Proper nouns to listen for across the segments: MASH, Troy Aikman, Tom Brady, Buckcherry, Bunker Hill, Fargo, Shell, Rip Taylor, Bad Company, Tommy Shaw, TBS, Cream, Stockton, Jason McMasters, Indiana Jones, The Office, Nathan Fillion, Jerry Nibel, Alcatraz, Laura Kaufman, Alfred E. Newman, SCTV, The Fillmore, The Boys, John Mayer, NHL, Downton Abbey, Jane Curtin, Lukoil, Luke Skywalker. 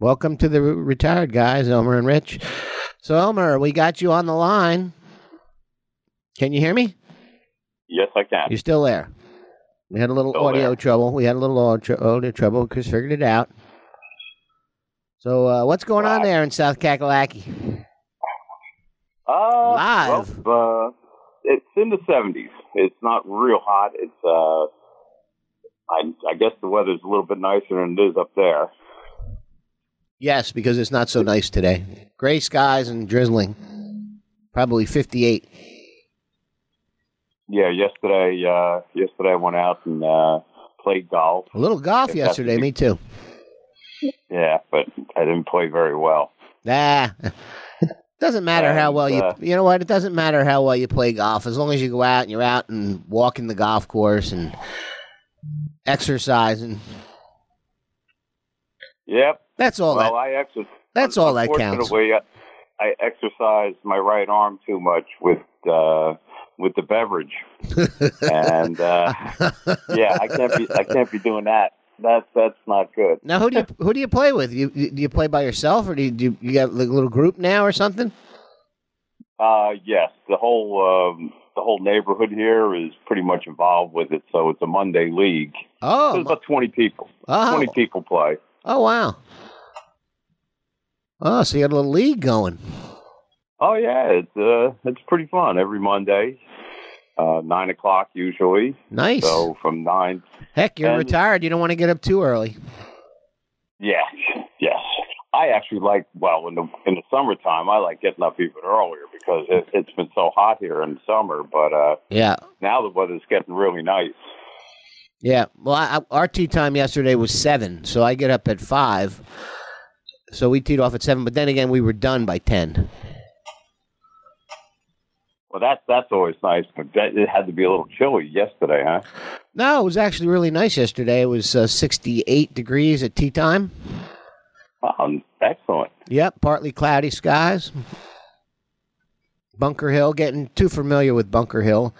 Welcome to the retired guys, Elmer and Rich. So, Elmer, we got you on the line. Can you hear me? Yes, I can. You're still there. We had a little audio trouble. We had a little audio trouble. Chris figured it out. So, what's going on there in South Kakalaki? Live. Well, it's in the 70s. It's not real hot. It's I guess the weather's a little bit nicer than it is up there. Yes, because it's not so nice today. Gray skies and drizzling. Probably 58. Yeah, yesterday I went out and played golf. A little golf yesterday, me too. Yeah, but I didn't play very well. Nah. Doesn't matter how well you know what? It doesn't matter how well you play golf. As long as you go out and you're out and walking the golf course and exercising. Yep. That's all that's all that counts. I exercised my right arm too much with the beverage. And yeah, I can't be doing that. That's not good. Now, who do you play with? Do you play by yourself, or do you got like a little group now or something? Yes, the whole neighborhood here is pretty much involved with it. So it's a Monday league. Oh, there's about 20 people. Oh. 20 people play. Oh wow! Oh, so you got a little league going. Oh yeah, it's pretty fun every Monday. 9 o'clock usually. Nice. So from 9. Heck, you're retired. You don't want to get up too early. Yeah. Yes. I actually in the summertime, I like getting up even earlier because it's been so hot here in the summer. But yeah, now the weather's getting really nice. Yeah. Well, our tee time yesterday was 7, so I get up at 5. So we teed off at 7, but then again, we were done by 10. Well, that's always nice, but it had to be a little chilly yesterday, huh? No, it was actually really nice yesterday. It was 68 degrees at tea time. Excellent. Yep, partly cloudy skies. Bunker Hill, getting too familiar with Bunker Hill.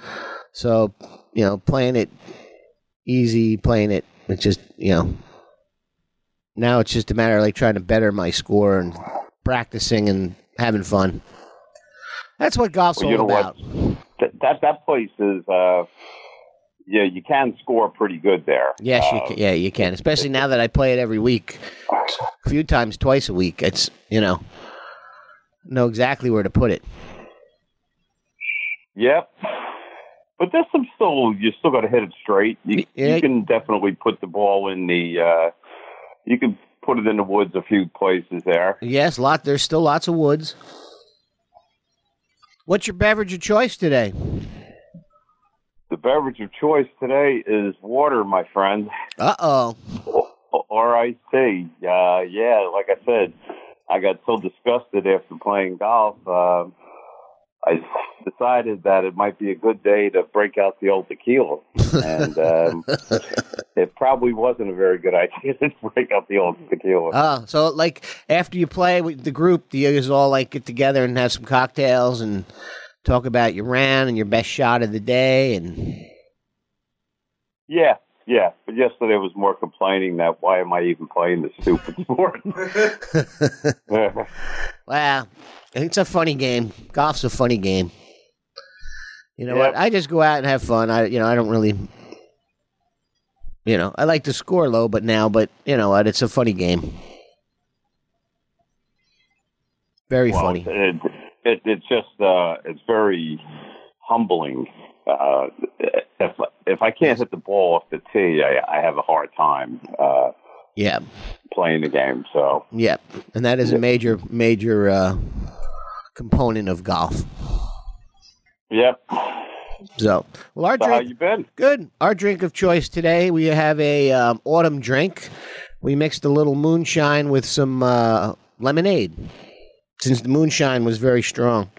So, you know, playing it easy, it's just, you know, now it's just a matter of like trying to better my score and practicing and having fun. That's what golf's all about. That place is, you can score pretty good there. Yes, you can. Yeah, you can. Especially now that I play it every week, a few times, twice a week. It's, you know exactly where to put it. Yep. But there's you still got to hit it straight. You can definitely put the ball in the, you can put it in the woods a few places there. Yes, there's still lots of woods. What's your beverage of choice today? The beverage of choice today is water, my friend. Uh-oh. Or iced tea. Yeah, like I said, I got so disgusted after playing golf. I decided that it might be a good day to break out the old tequila. And it probably wasn't a very good idea to break out the old tequila. Oh, so like after you play with the group, do you guys all like get together and have some cocktails and talk about your round and your best shot of the day? And yeah. But yesterday was more complaining that why am I even playing this stupid sport? Wow. It's a funny game. Golf's a funny game. You know what? I just go out and have fun. I don't really, I like to score low, but you know what? It's a funny game. Very funny. It's just, it's very humbling. If I can't hit the ball off the tee, I have a hard time. Playing the game. So and that is a major component of golf. Yep. So, well, how you been? Good. Our drink of choice today, we have a autumn drink. We mixed a little moonshine with some lemonade, since the moonshine was very strong.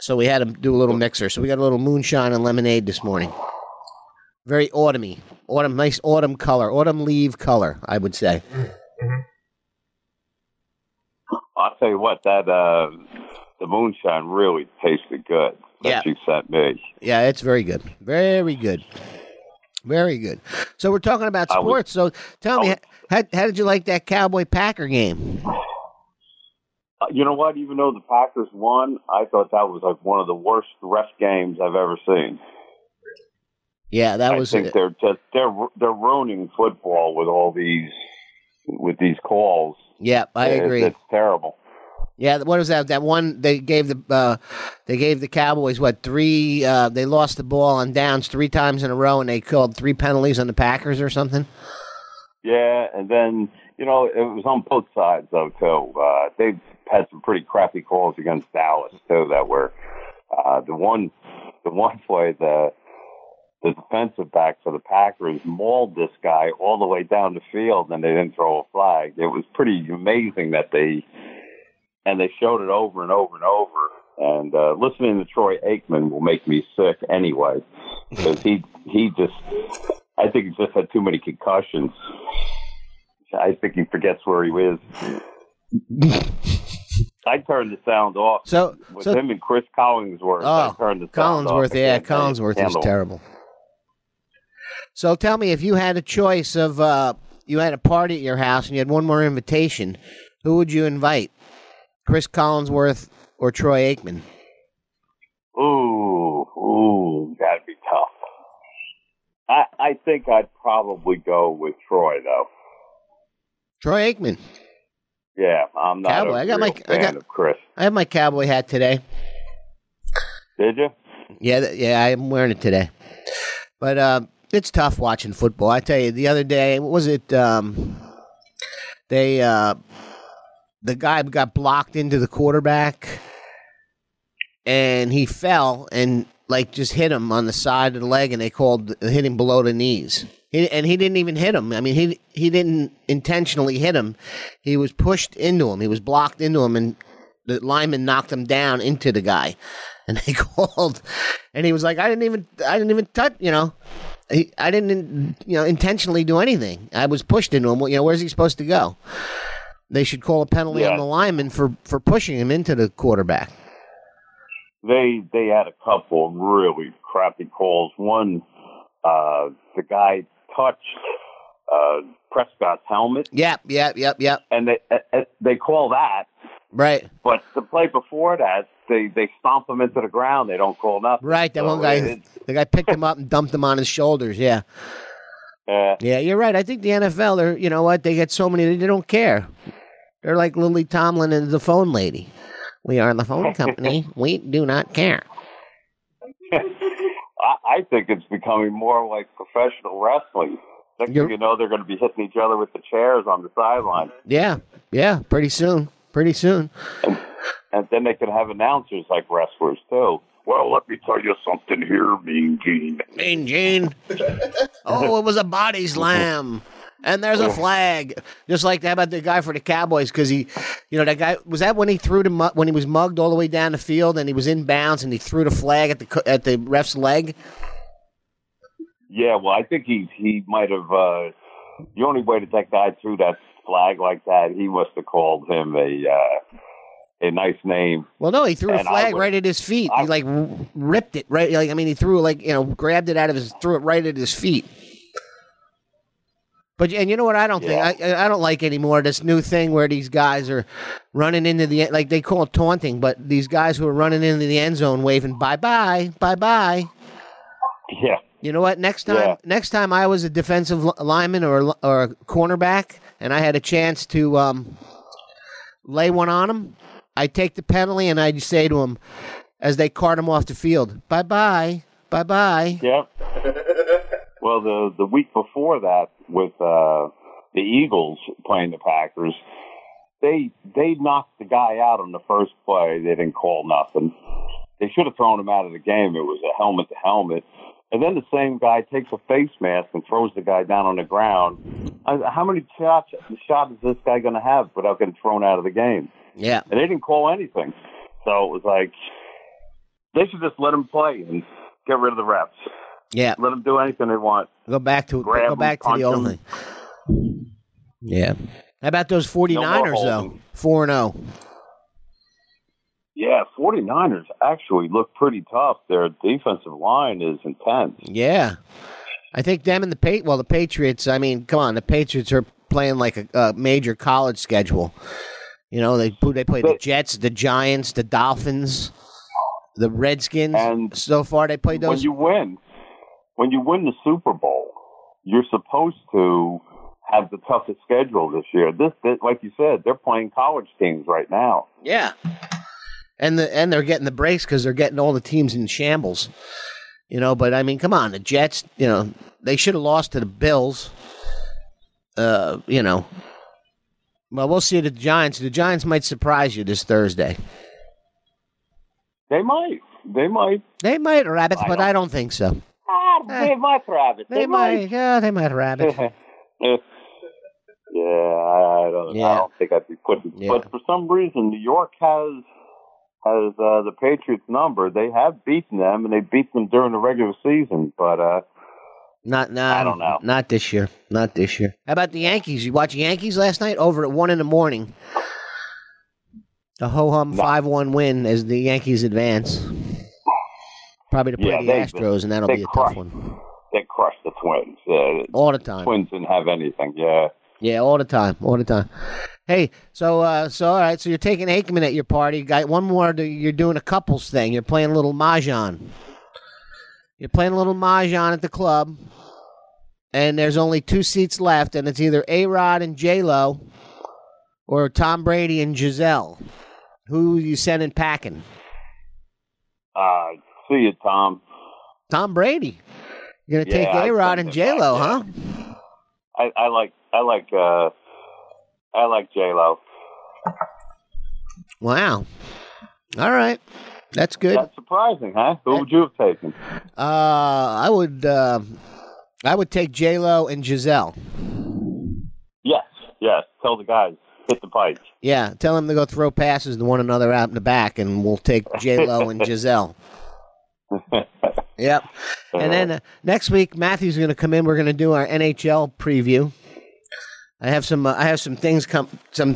So we had to do a little mixer. So we got a little moonshine and lemonade this morning. Very autumny. Nice autumn color. Autumn leaf color, I would say. I'll tell you what, that the moonshine really tasted good that you sent me. Yeah, it's very good. Very good. Very good. So we're talking about sports. So tell me, how did you like that Cowboy-Packer game? You know what? Even though the Packers won, I thought that was like one of the worst ref games I've ever seen. Yeah, that was. I think they're just they're ruining football with all these calls. Yeah, I agree. It's terrible. Yeah, what was that? That one they gave the Cowboys what three? They lost the ball on downs three times in a row, and they called three penalties on the Packers or something. Yeah, and then you know it was on both sides though too. They've had some pretty crappy calls against Dallas too that were the one play the defensive back for the Packers mauled this guy all the way down the field, and they didn't throw a flag. It was pretty amazing that they showed it over and over and over. And listening to Troy Aikman will make me sick anyway, because he just, I think he's just had too many concussions. I think he forgets where he is. I turned the sound off. So with him and Chris Collinsworth, I turned the sound off. Collinsworth is terrible. So tell me, if you had a choice of, you had a party at your house and you had one more invitation, who would you invite? Chris Collinsworth or Troy Aikman? Ooh, that'd be tough. I think I'd probably go with Troy, though. Troy Aikman. Yeah, I'm not Cowboy. Of Chris. I have my cowboy hat today. Did you? Yeah, I'm wearing it today. But it's tough watching football. I tell you, the other day, what was it? The guy got blocked into the quarterback, and he fell and like just hit him on the side of the leg, and they called hit him below the knees. And he didn't even hit him. I mean, he didn't intentionally hit him. He was pushed into him. He was blocked into him, and the lineman knocked him down into the guy. And they called, and he was like, "I didn't even touch. You know, I didn't, you know, intentionally do anything. I was pushed into him. You know, where's he supposed to go? They should call a penalty on the lineman for pushing him into the quarterback." They had a couple of really crappy calls. One, the guy touched Prescott's helmet. Yep. And they call that. Right. But the play before that, they stomp him into the ground. They don't call nothing. Right. That one guy, the guy picked him up and dumped him on his shoulders. Yeah. Yeah, you're right. I think the NFL, you know what? They get so many, they don't care. They're like Lily Tomlin and the phone lady. We are the phone company. We do not care. I think it's becoming more like professional wrestling. Next thing you know, they're going to be hitting each other with the chairs on the sideline. Yeah, pretty soon. And then they could have announcers like wrestlers, too. Well, let me tell you something here, Mean Gene. Oh, it was a body slam. And there's a flag. Just like that about the guy for the Cowboys, because he, you know, that guy, was that when he threw when he was mugged all the way down the field and he was in bounds and he threw the flag at the ref's leg? Yeah, well, I think he might have, the only way that that guy threw that flag like that, he must have called him a nice name. Well, no, he threw a flag right at his feet. He like ripped it right. Like, I mean, he threw like, you know, grabbed it out of his, threw it right at his feet. But and you know what I don't think I don't like anymore, this new thing where these guys are running into the, like they call it taunting, but these guys who are running into the end zone waving bye bye. Yeah. You know what? Next time I was a defensive lineman or a cornerback and I had a chance to lay one on them, I'd take the penalty and I'd say to them as they cart them off the field, bye bye, bye bye. Yeah. Well, the week before that, with the Eagles playing the Packers, they knocked the guy out on the first play. They didn't call nothing. They should have thrown him out of the game. It was a helmet to helmet. And then the same guy takes a face mask and throws the guy down on the ground. How many shots is this guy going to have without getting thrown out of the game? Yeah. And they didn't call anything. So it was like, they should just let him play and get rid of the refs. Yeah, let them do anything they want. Go back to the old thing. Yeah. How about those 49ers though? 4-0. Yeah, 49ers actually look pretty tough. Their defensive line is intense. Yeah. I think them and the Patriots, I mean, come on, the Patriots are playing like a major college schedule. You know, they play the Jets, the Giants, the Dolphins, the Redskins. And so far they played those. When you win the Super Bowl, you're supposed to have the toughest schedule this year. This like you said, they're playing college teams right now. Yeah. And they're getting the breaks because they're getting all the teams in shambles. You know, but I mean, come on, the Jets, you know, they should have lost to the Bills. You know. Well, we'll see the Giants. The Giants might surprise you this Thursday. They might, Rabbit, but I don't think so. They might, Rabbit. They might. Yeah, they might, Rabbit. Yeah, I don't think I'd be putting. Yeah. But for some reason, New York has the Patriots' number. They have beaten them, and they beat them during the regular season. But I don't know. Not this year. How about the Yankees? You watch the Yankees last night? Over at 1 a.m. A ho-hum 5-1 win as the Yankees advance. Probably to play the Astros, and that'll be a tough one. They crush the Twins. All the time. Twins didn't have anything, yeah. Yeah, all the time. Hey, so all right, so you're taking Aikman at your party. You got one more, you're doing a couples thing. You're playing a little Mahjong. At the club, and there's only 2 seats left, and it's either A Rod and J Lo or Tom Brady and Giselle. Who you sending packing? See you, Tom. Tom Brady. You're gonna take A-Rod and J Lo, huh? I like J Lo. Wow. All right. That's good. That's surprising, huh? Who would you have taken? I would take J Lo and Giselle. Yes. Tell the guys. Hit the pike. Yeah, tell them to go throw passes to one another out in the back, and we'll take J Lo and Giselle. Yep. And then next week, Matthew's going to come in. We're going to do our NHL preview. I have some.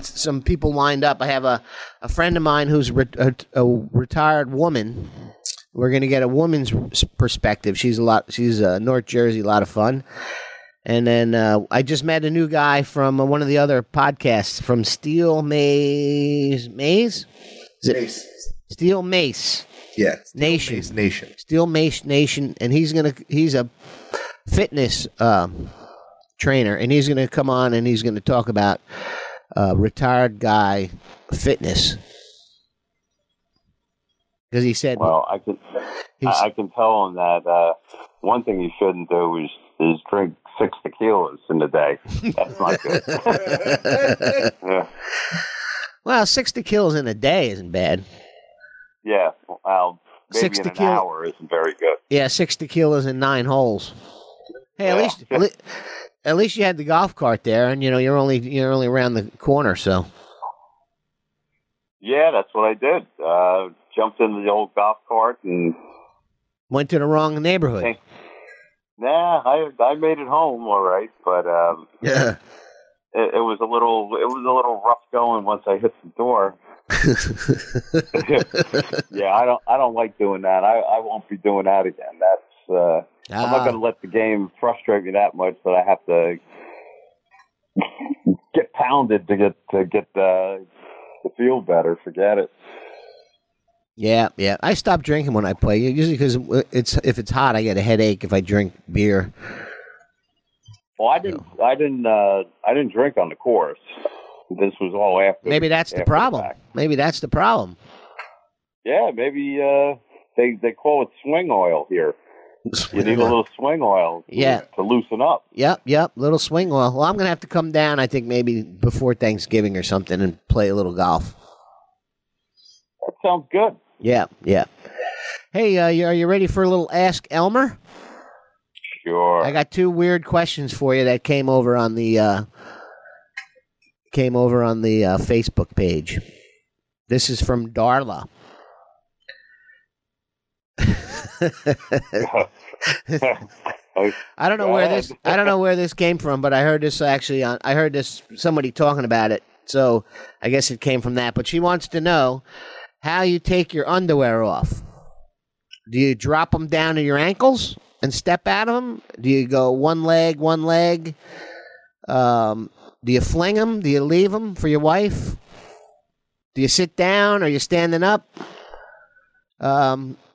Some people lined up. I have a friend of mine who's a retired woman. We're going to get a woman's perspective. She's North Jersey. A lot of fun. And then I just met a new guy from one of the other podcasts from Steel Maze. Steel Mace. Yeah. Steel Maze Nation. And he's a fitness trainer, and he's going to come on and he's going to talk about retired guy fitness. Because he said, well, I can tell him that one thing you shouldn't do is drink 6 tequilas in a day. That's not good. Yeah. Well, 6 tequilas in a day isn't bad. Yeah, well, maybe 6 in an hour isn't very good. Yeah, 6 tequilas in 9 holes. Hey, at least you had the golf cart there, and you know you're only around the corner, so. Yeah, that's what I did. Jumped into the old golf cart and went to the wrong neighborhood. Nah, I made it home all right, but yeah, it was a little rough going once I hit the door. Yeah, I don't like doing that. I won't be doing that again. That's I'm not going to let the game frustrate me that much that I have to get pounded to get to feel better. Forget it. Yeah. I stop drinking when I play, usually because if it's hot, I get a headache if I drink beer. Well, I didn't drink on the course. This was all after. Maybe that's the problem. Yeah, maybe they call it swing oil here. You need a little swing oil to loosen up. Yep, little swing oil. Well, I'm going to have to come down, I think, maybe before Thanksgiving or something and play a little golf. That sounds good. Yeah. Hey, are you ready for a little Ask Elmer? Sure. I got 2 weird questions for you that came over on the Facebook page. This is from Darla. I don't know where this came from, but I heard this somebody talking about it. So I guess it came from that. But she wants to know how you take your underwear off. Do you drop them down to your ankles and step out of them? Do you go one leg? Do you fling them? Do you leave them for your wife? Do you sit down? Are you standing up?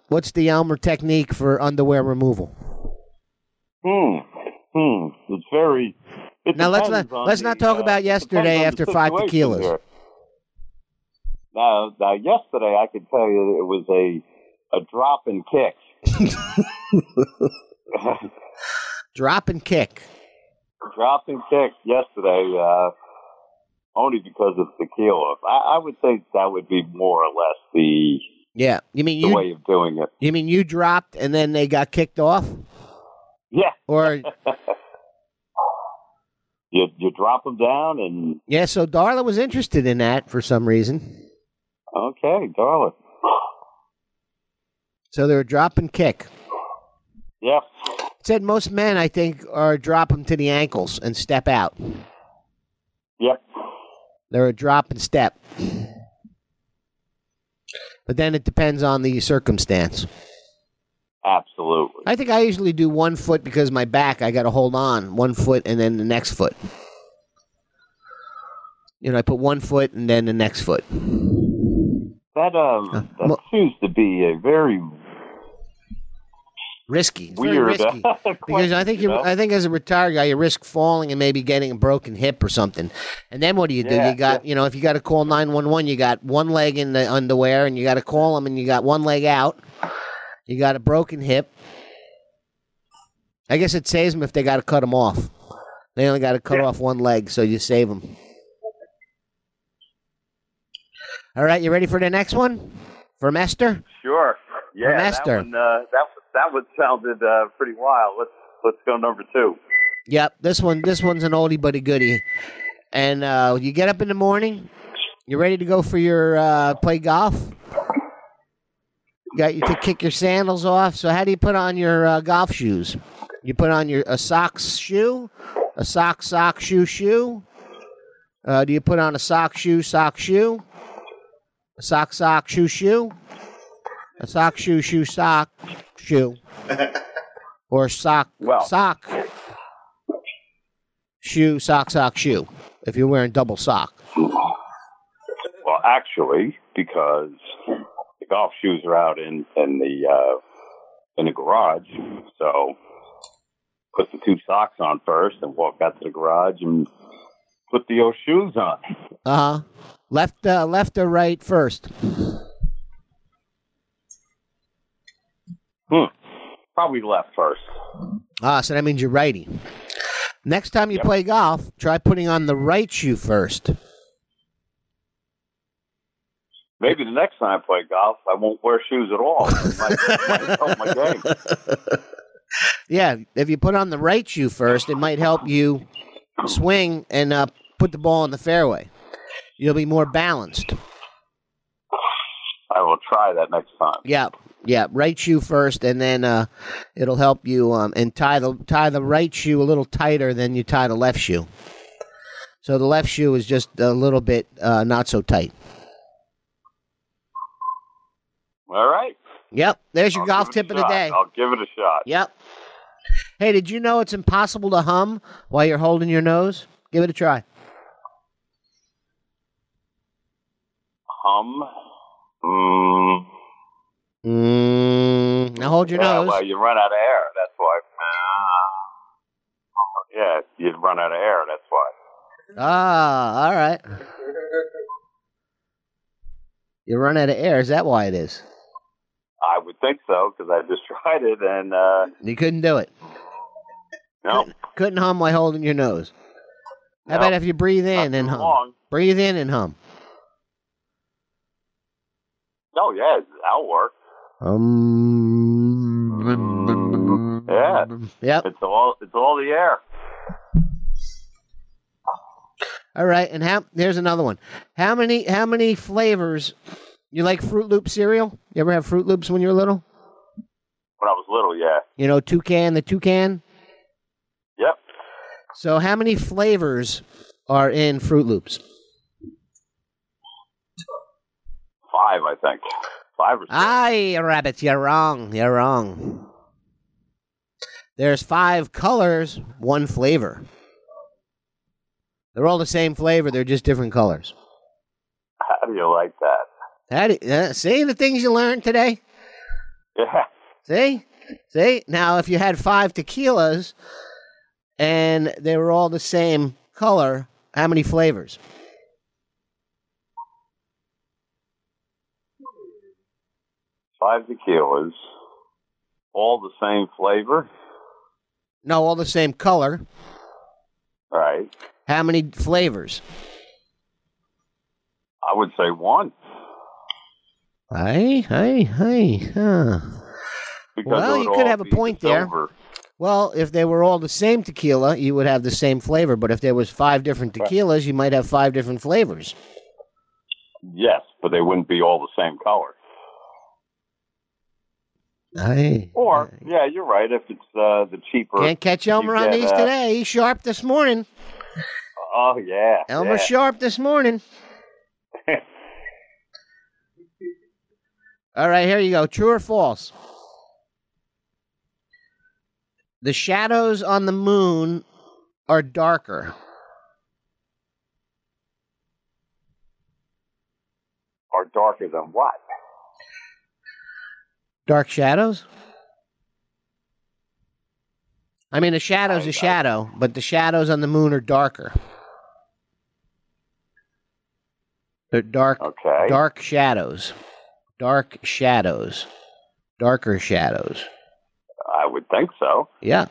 What's the Elmer technique for underwear removal? It's very... Let's not talk about yesterday after 5 tequilas. Here. Now, yesterday I can tell you it was a drop and kick. Drop and kick yesterday, only because of tequila. I would think that would be more or less the way of doing it. You mean you dropped and then they got kicked off? Yeah. Or you drop them down and yeah. So Darla was interested in that for some reason. Okay, Darla. So they're a drop and kick. Yeah. It said most men, I think, are drop them to the ankles and step out. Yep. They're a drop and step. But then it depends on the circumstance. Absolutely. I think I usually do 1 foot because my back, I got to hold on 1 foot and then the next foot. You know, I put 1 foot and then the next foot. That seems to be a very... risky. It's weird. Very risky. Because I think as a retired guy, you risk falling and maybe getting a broken hip or something. And then what do you do? If you got to call 911, you got one leg in the underwear and you got to call them and you got one leg out. You got a broken hip. I guess it saves them if they got to cut them off. They only got to cut off one leg, so you save them. All right, you ready for the next one? For Mester? Sure. Yeah, for Mester. That one sounded pretty wild. Let's go number 2. Yep, this one's an oldie but a goodie. And you get up in the morning, you ready to go for your play golf. Got you to kick your sandals off. So how do you put on your golf shoes? You put on your a sock shoe. Do you put on a sock shoe? A sock shoe. A sock shoe sock. Shoe or sock, well, sock, shoe, sock, shoe. If you're wearing double sock. Well, actually, because the golf shoes are out in the garage, so put the 2 socks on first and walk out to the garage and put the old shoes on. Uh huh. Left or right first. Probably left first. Ah, so that means you're righty. Next time you play golf, try putting on the right shoe first. Maybe the next time I play golf, I won't wear shoes at all. It might help my game. Yeah, if you put on the right shoe first, it might help you swing and put the ball in the fairway. You'll be more balanced. I will try that next time. Yeah. Yeah, right shoe first, and then it'll help you and tie the right shoe a little tighter than you tie the left shoe. So the left shoe is just a little bit not so tight. All right. Yep, there's your golf tip of the day. I'll give it a shot. Yep. Hey, did you know it's impossible to hum while you're holding your nose? Give it a try. Hum? Now hold your nose. Well, you run out of air. That's why. Yeah, you'd run out of air. That's why. Ah, all right. You run out of air. Is that why it is? I would think so, because I just tried it and you couldn't do it. No, couldn't hum while holding your nose. How about if you breathe in and hum? Long. Breathe in and hum. Oh yeah, that'll work. Yeah. Yep. It's all the air. All right, and here's another one. How many flavors? You like Froot Loop cereal? You ever have Froot Loops when you were little? When I was little, yeah. You know, the toucan? Yep. So how many flavors are in Froot Loops? 5, I think. 5 or 6. Aye, rabbit, you're wrong. There's 5 colors, 1 flavor. They're all the same flavor. They're just different colors. How do you like that? See the things you learned today? Yeah. See? Now, if you had 5 tequilas and they were all the same color, how many flavors? Five tequilas, all the same flavor? No, all the same color. All right. How many flavors? I would say 1. Hey. Huh. Well, you could have a point there. Well, if they were all the same tequila, you would have the same flavor. But if there was 5 different tequilas, you might have 5 different flavors. Yes, but they wouldn't be all the same color. Yeah, you're right. If it's the cheaper, can't catch Elmer on these today. He's sharp this morning. Oh yeah, Elmer's sharp this morning. All right, here you go. True or false? The shadows on the moon are darker. Are darker than what? Dark shadows? I mean, a shadow's a shadow, but the shadows on the moon are darker. They're dark, okay. Dark shadows. Darker shadows. I would think so. Yeah.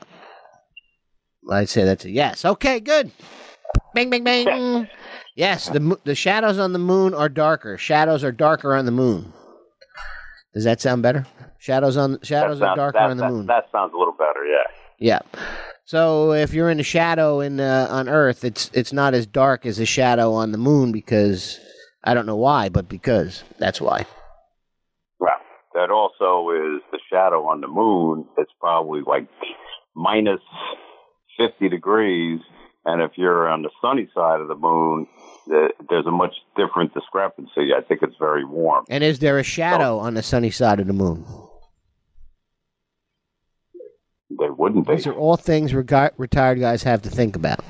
I'd say that's a yes. Okay, good. Bing, bing, bing. Yes, the shadows on the moon are darker. Shadows are darker on the moon. Does that sound better? Shadows are darker on the moon. That sounds a little better, yeah. Yeah. So if you're in a shadow on Earth, it's not as dark as a shadow on the moon because I don't know why, but because that's why. Well, that also is the shadow on the moon. It's probably like minus 50 degrees, and if you're on the sunny side of the moon, there's a much different discrepancy. I think it's very warm. And is there a shadow on the sunny side of the moon? There wouldn't be. These are all things retired guys have to think about.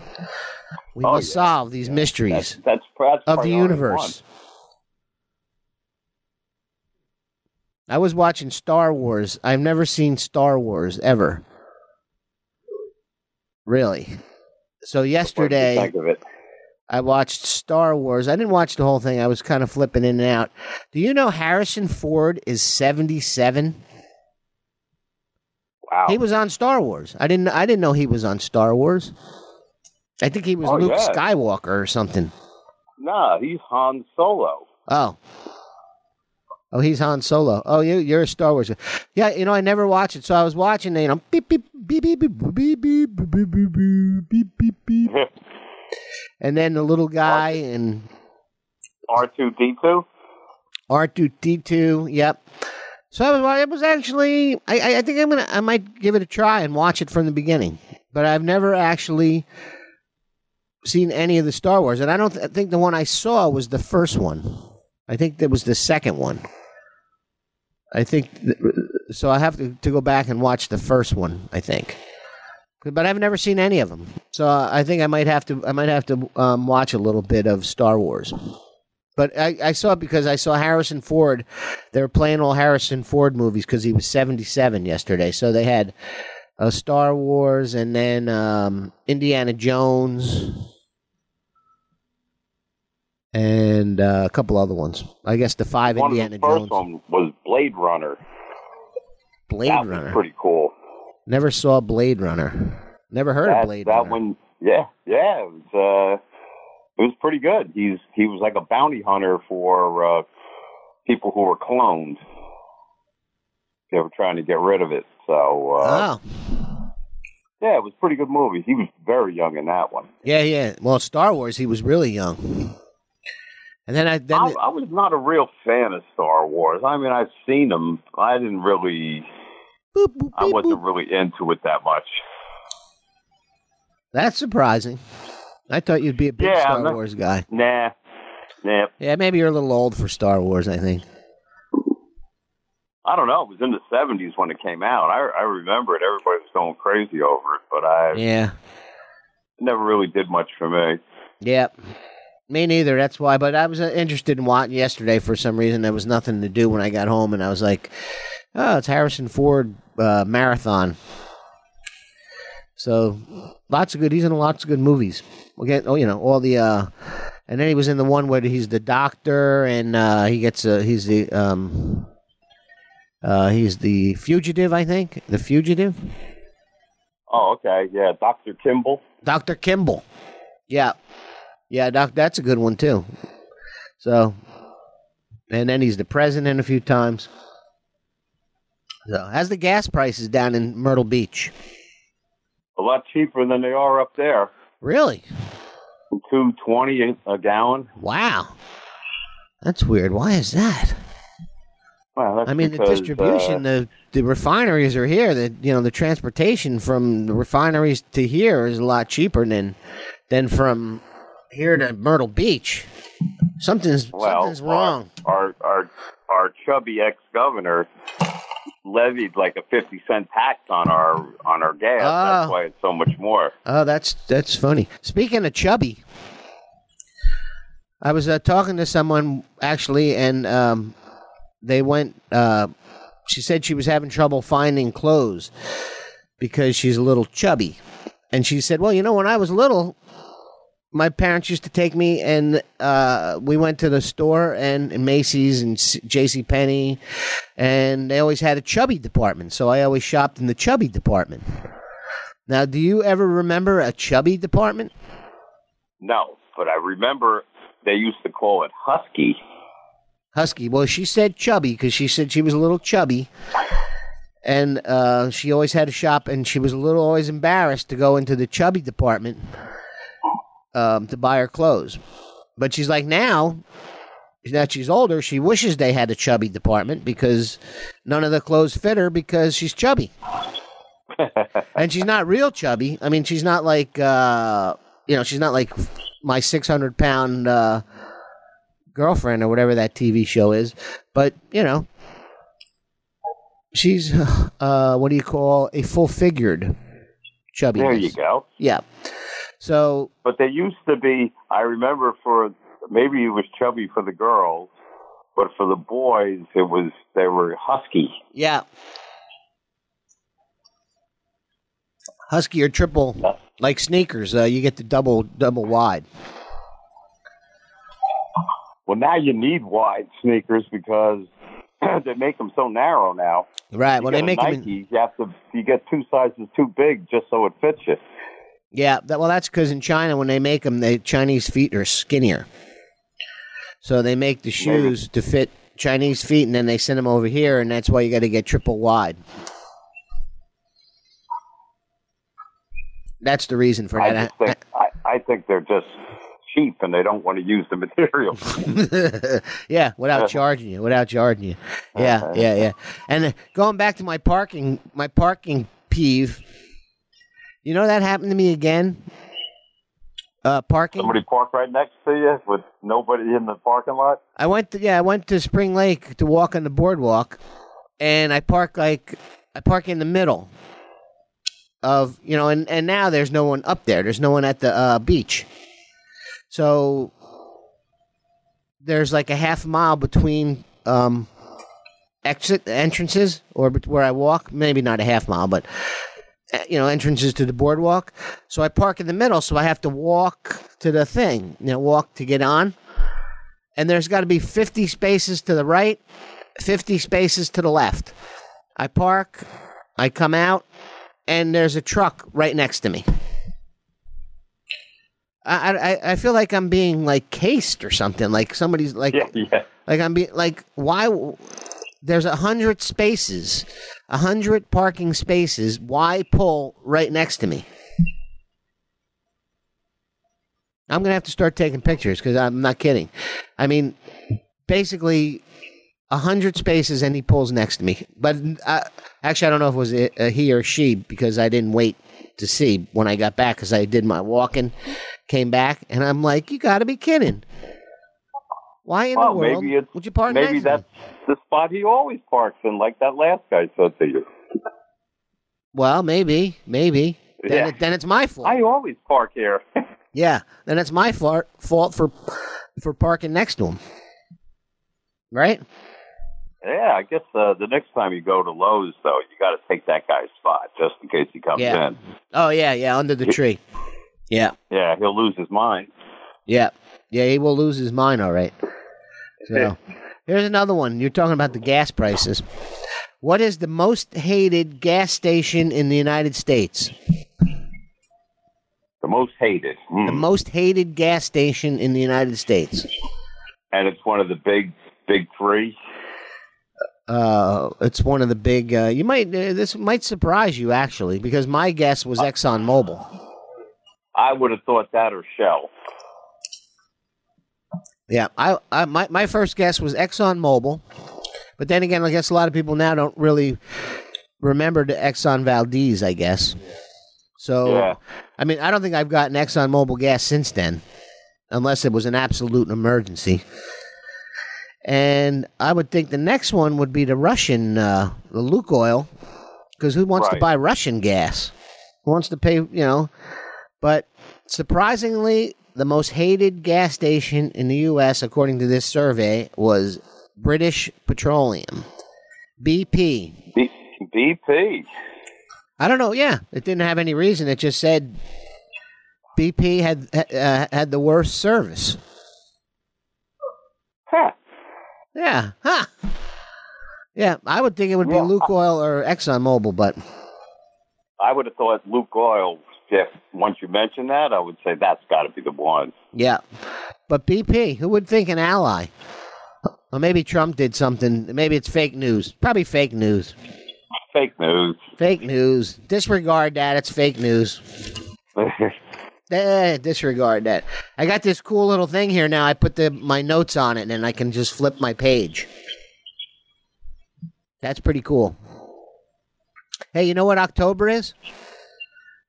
We must solve these mysteries that's of the universe. I was watching Star Wars. I've never seen Star Wars ever. Really. So yesterday... What do you think of it? I watched Star Wars. I didn't watch the whole thing. I was kind of flipping in and out. Do you know Harrison Ford is 77? Wow. He was on Star Wars. I didn't know he was on Star Wars. I think he was Luke Skywalker or something. Nah, he's Han Solo. Oh, he's Han Solo. Oh, you're a Star Wars guy. Yeah, I never watched it, so I was watching, beep, beep, beep, beep, beep, beep, beep, beep, beep, beep, beep, beep. And then the little guy and R2-D2? R2-D2, yep. So it was actually, I think I might give it a try and watch it from the beginning. But I've never actually seen any of the Star Wars. And I don't think the one I saw was the first one. I think that was the second one. I think, so I have to go back and watch the first one, I think. But I've never seen any of them, so I think I might have to. Watch a little bit of Star Wars. But I saw it because I saw Harrison Ford. They were playing all Harrison Ford movies because he was 77 yesterday. So they had Star Wars and then Indiana Jones and a couple other ones. I guess the 5 Indiana Jones. One was Blade Runner. Blade Runner, was pretty cool. Never saw Blade Runner. Never heard of Blade Runner. That one, yeah. It was pretty good. He was like a bounty hunter for people who were cloned. They were trying to get rid of it. So, yeah, it was a pretty good movie. He was very young in that one. Yeah. Well, Star Wars, he was really young. And then I was not a real fan of Star Wars. I mean, I've seen them. I didn't really. Boop, boop, I wasn't really into it that much. That's surprising. I thought you'd be a big Star Wars guy. Nah. Yeah, maybe you're a little old for Star Wars, I think. I don't know. It was in the 70s when it came out. I remember it. Everybody was going crazy over it, but it never really did much for me. Yep. Me neither. That's why. But I was interested in watching yesterday for some reason. There was nothing to do when I got home, and I was like, oh, it's Harrison Ford Marathon. So lots of good. He's in lots of good movies. Again, all the. And then he was in the one where he's the doctor, and he gets he's the. He's the fugitive, I think. The fugitive. Oh, okay. Yeah, Dr. Kimball. Dr. Kimball. Yeah. Yeah, Doc, that's a good one, too. So, and then he's the president a few times. So, how's the gas prices down in Myrtle Beach? A lot cheaper than they are up there. Really? $2.20 a gallon. Wow. That's weird. Why is that? Well, I mean, because, the distribution, the refineries are here. The transportation from the refineries to here is a lot cheaper than from here to Myrtle Beach. Something's wrong. Our chubby ex-governor levied like a 50-cent tax on our gas. That's why it's so much more. Oh, that's funny. Speaking of chubby, I was talking to someone actually, and. They went, she said she was having trouble finding clothes because she's a little chubby. And she said, well, when I was little, my parents used to take me and we went to the store and Macy's and JCPenney, and they always had a chubby department. So I always shopped in the chubby department. Now, do you ever remember a chubby department? No, but I remember they used to call it Husky. Husky. Well, she said chubby because she said she was a little chubby, and she always had a shop, and she was always embarrassed to go into the chubby department to buy her clothes. But she's like, now that she's older, she wishes they had a chubby department because none of the clothes fit her because she's chubby. And she's not real chubby. I mean, she's not like, she's not like my 600-pound girlfriend or whatever that TV show is, but she's what do you call a full-figured chubby. There you go. Yeah. So, but they used to be. I remember for maybe it was chubby for the girls, but for the boys it was they were husky. Yeah. Husky or triple, like sneakers. You get the double wide. Well, now you need wide sneakers because they make them so narrow now. Right. Well, they make them. You get two sizes too big just so it fits you. Yeah. That's because in China when they make them, the Chinese feet are skinnier, so they make the shoes to fit Chinese feet, and then they send them over here, and that's why you got to get triple wide. That's the reason for that. I think they're just cheap, and they don't want to use the material. Yeah, without charging you. Yeah. And going back to my parking peeve, that happened to me again. Parking. Somebody parked right next to you with nobody in the parking lot. I went to Spring Lake to walk on the boardwalk, and I park in the middle of and now there's no one up there. There's no one at the beach. So there's like a half mile between entrances, or where I walk. Maybe not a half mile, but entrances to the boardwalk. So I park in the middle, so I have to walk to the thing. Walk to get on. And there's got to be 50 spaces to the right, 50 spaces to the left. I park, I come out, and there's a truck right next to me. I feel like I'm being like cased or something. Like somebody's like, yeah. Like I'm being like, why? There's 100 parking spaces. Why pull right next to me? I'm gonna have to start taking pictures because I'm not kidding. I mean, basically 100 spaces, and he pulls next to me. But I don't know if it was he or she because I didn't wait to see when I got back because I did my walking. Came back, and I'm like, you got to be kidding. Why in the world would you park next to him? Maybe that's the spot he always parks in, like that last guy said to you. Well, maybe. Then, then it's my fault. I always park here. Yeah, then it's my fault for parking next to him. Right? Yeah, I guess the next time you go to Lowe's, though, you got to take that guy's spot just in case he comes in. Oh, yeah, under the tree. Yeah. Yeah, he'll lose his mind. Yeah, he will lose his mind, all right. So, here's another one. You're talking about the gas prices. What is the most hated gas station in the United States? The most hated? The most hated gas station in the United States. And it's one of the big three? It's one of the big. You might this might surprise you actually, because my guess was Exxon Mobil. I would have thought that or Shell. Yeah, my first guess was Exxon Mobil, but then again, I guess a lot of people now don't really remember the Exxon Valdez, I guess. So, I mean, I don't think I've gotten Exxon Mobil gas since then, unless it was an absolute emergency. And I would think the next one would be the Russian, the Lukoil, because who wants to buy Russian gas? Who wants to pay, But surprisingly, the most hated gas station in the U.S., according to this survey, was British Petroleum, BP. BP? I don't know, it didn't have any reason. It just said BP had the worst service. Huh. Yeah, huh? Yeah, I would think it would be Lukoil or Exxon Mobil, but I would have thought Lukoil. If once you mention that, I would say that's got to be the one. Yeah, but BP, who would think an ally? Or maybe Trump did something. Maybe it's fake news. Probably fake news. Fake news. Disregard that. It's fake news. Disregard that. I got this cool little thing here now. I put my notes on it, and I can just flip my page. That's pretty cool. Hey, you know what October is?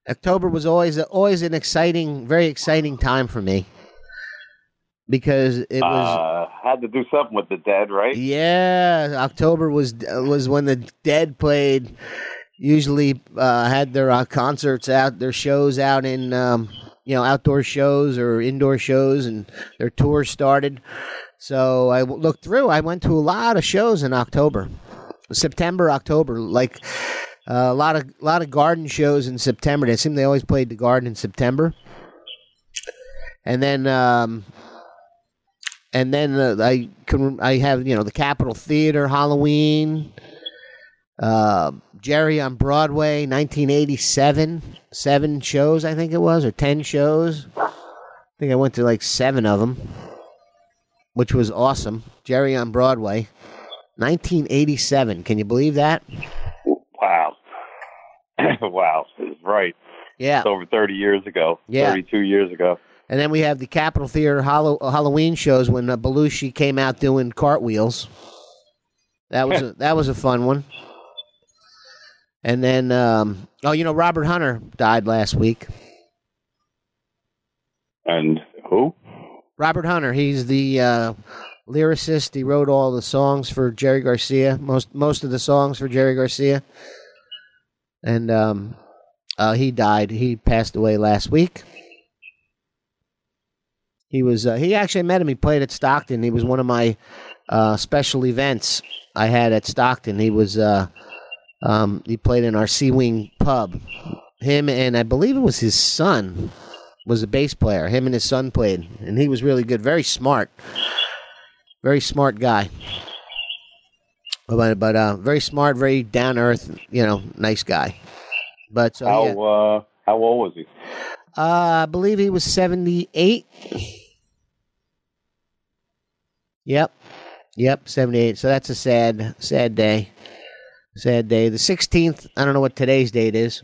October was always an exciting, very exciting time for me because it was had to do something with the Dead, right? Yeah, October was when the Dead played. Usually had their concerts out, their shows out in outdoor shows or indoor shows, and their tour started. So I looked through. I went to a lot of shows in October, September, October, like. A lot of garden shows in September. They seem they always played the garden in September, and then I have the Capitol Theater Halloween, Jerry on Broadway 1987, 7 shows I think it was, or 10 shows. I think I went to like 7 of them, which was awesome. Jerry on Broadway 1987. Can you believe that? Wow. Wow. Right. Yeah. It's over 30 years ago. Yeah. 32 years ago. And then we have the Capitol Theater Halloween shows when Belushi came out doing cartwheels. That was a fun one. And then, Robert Hunter died last week. And who? Robert Hunter. He's the lyricist. He wrote all the songs for Jerry Garcia, most of the songs for Jerry Garcia, and he died. He passed away last week. He was he actually met him. He played at Stockton. He was one of my special events I had at Stockton. He was he played in our Sea Wing pub. Him and I believe it was his son was a bass player. Him and his son played, and he was really good, very smart. Very smart guy, but very smart, very down to earth, nice guy. But so how old was he? I believe he was 78. Yep, 78. So that's a sad day. Sad day. The 16th. I don't know what today's date is.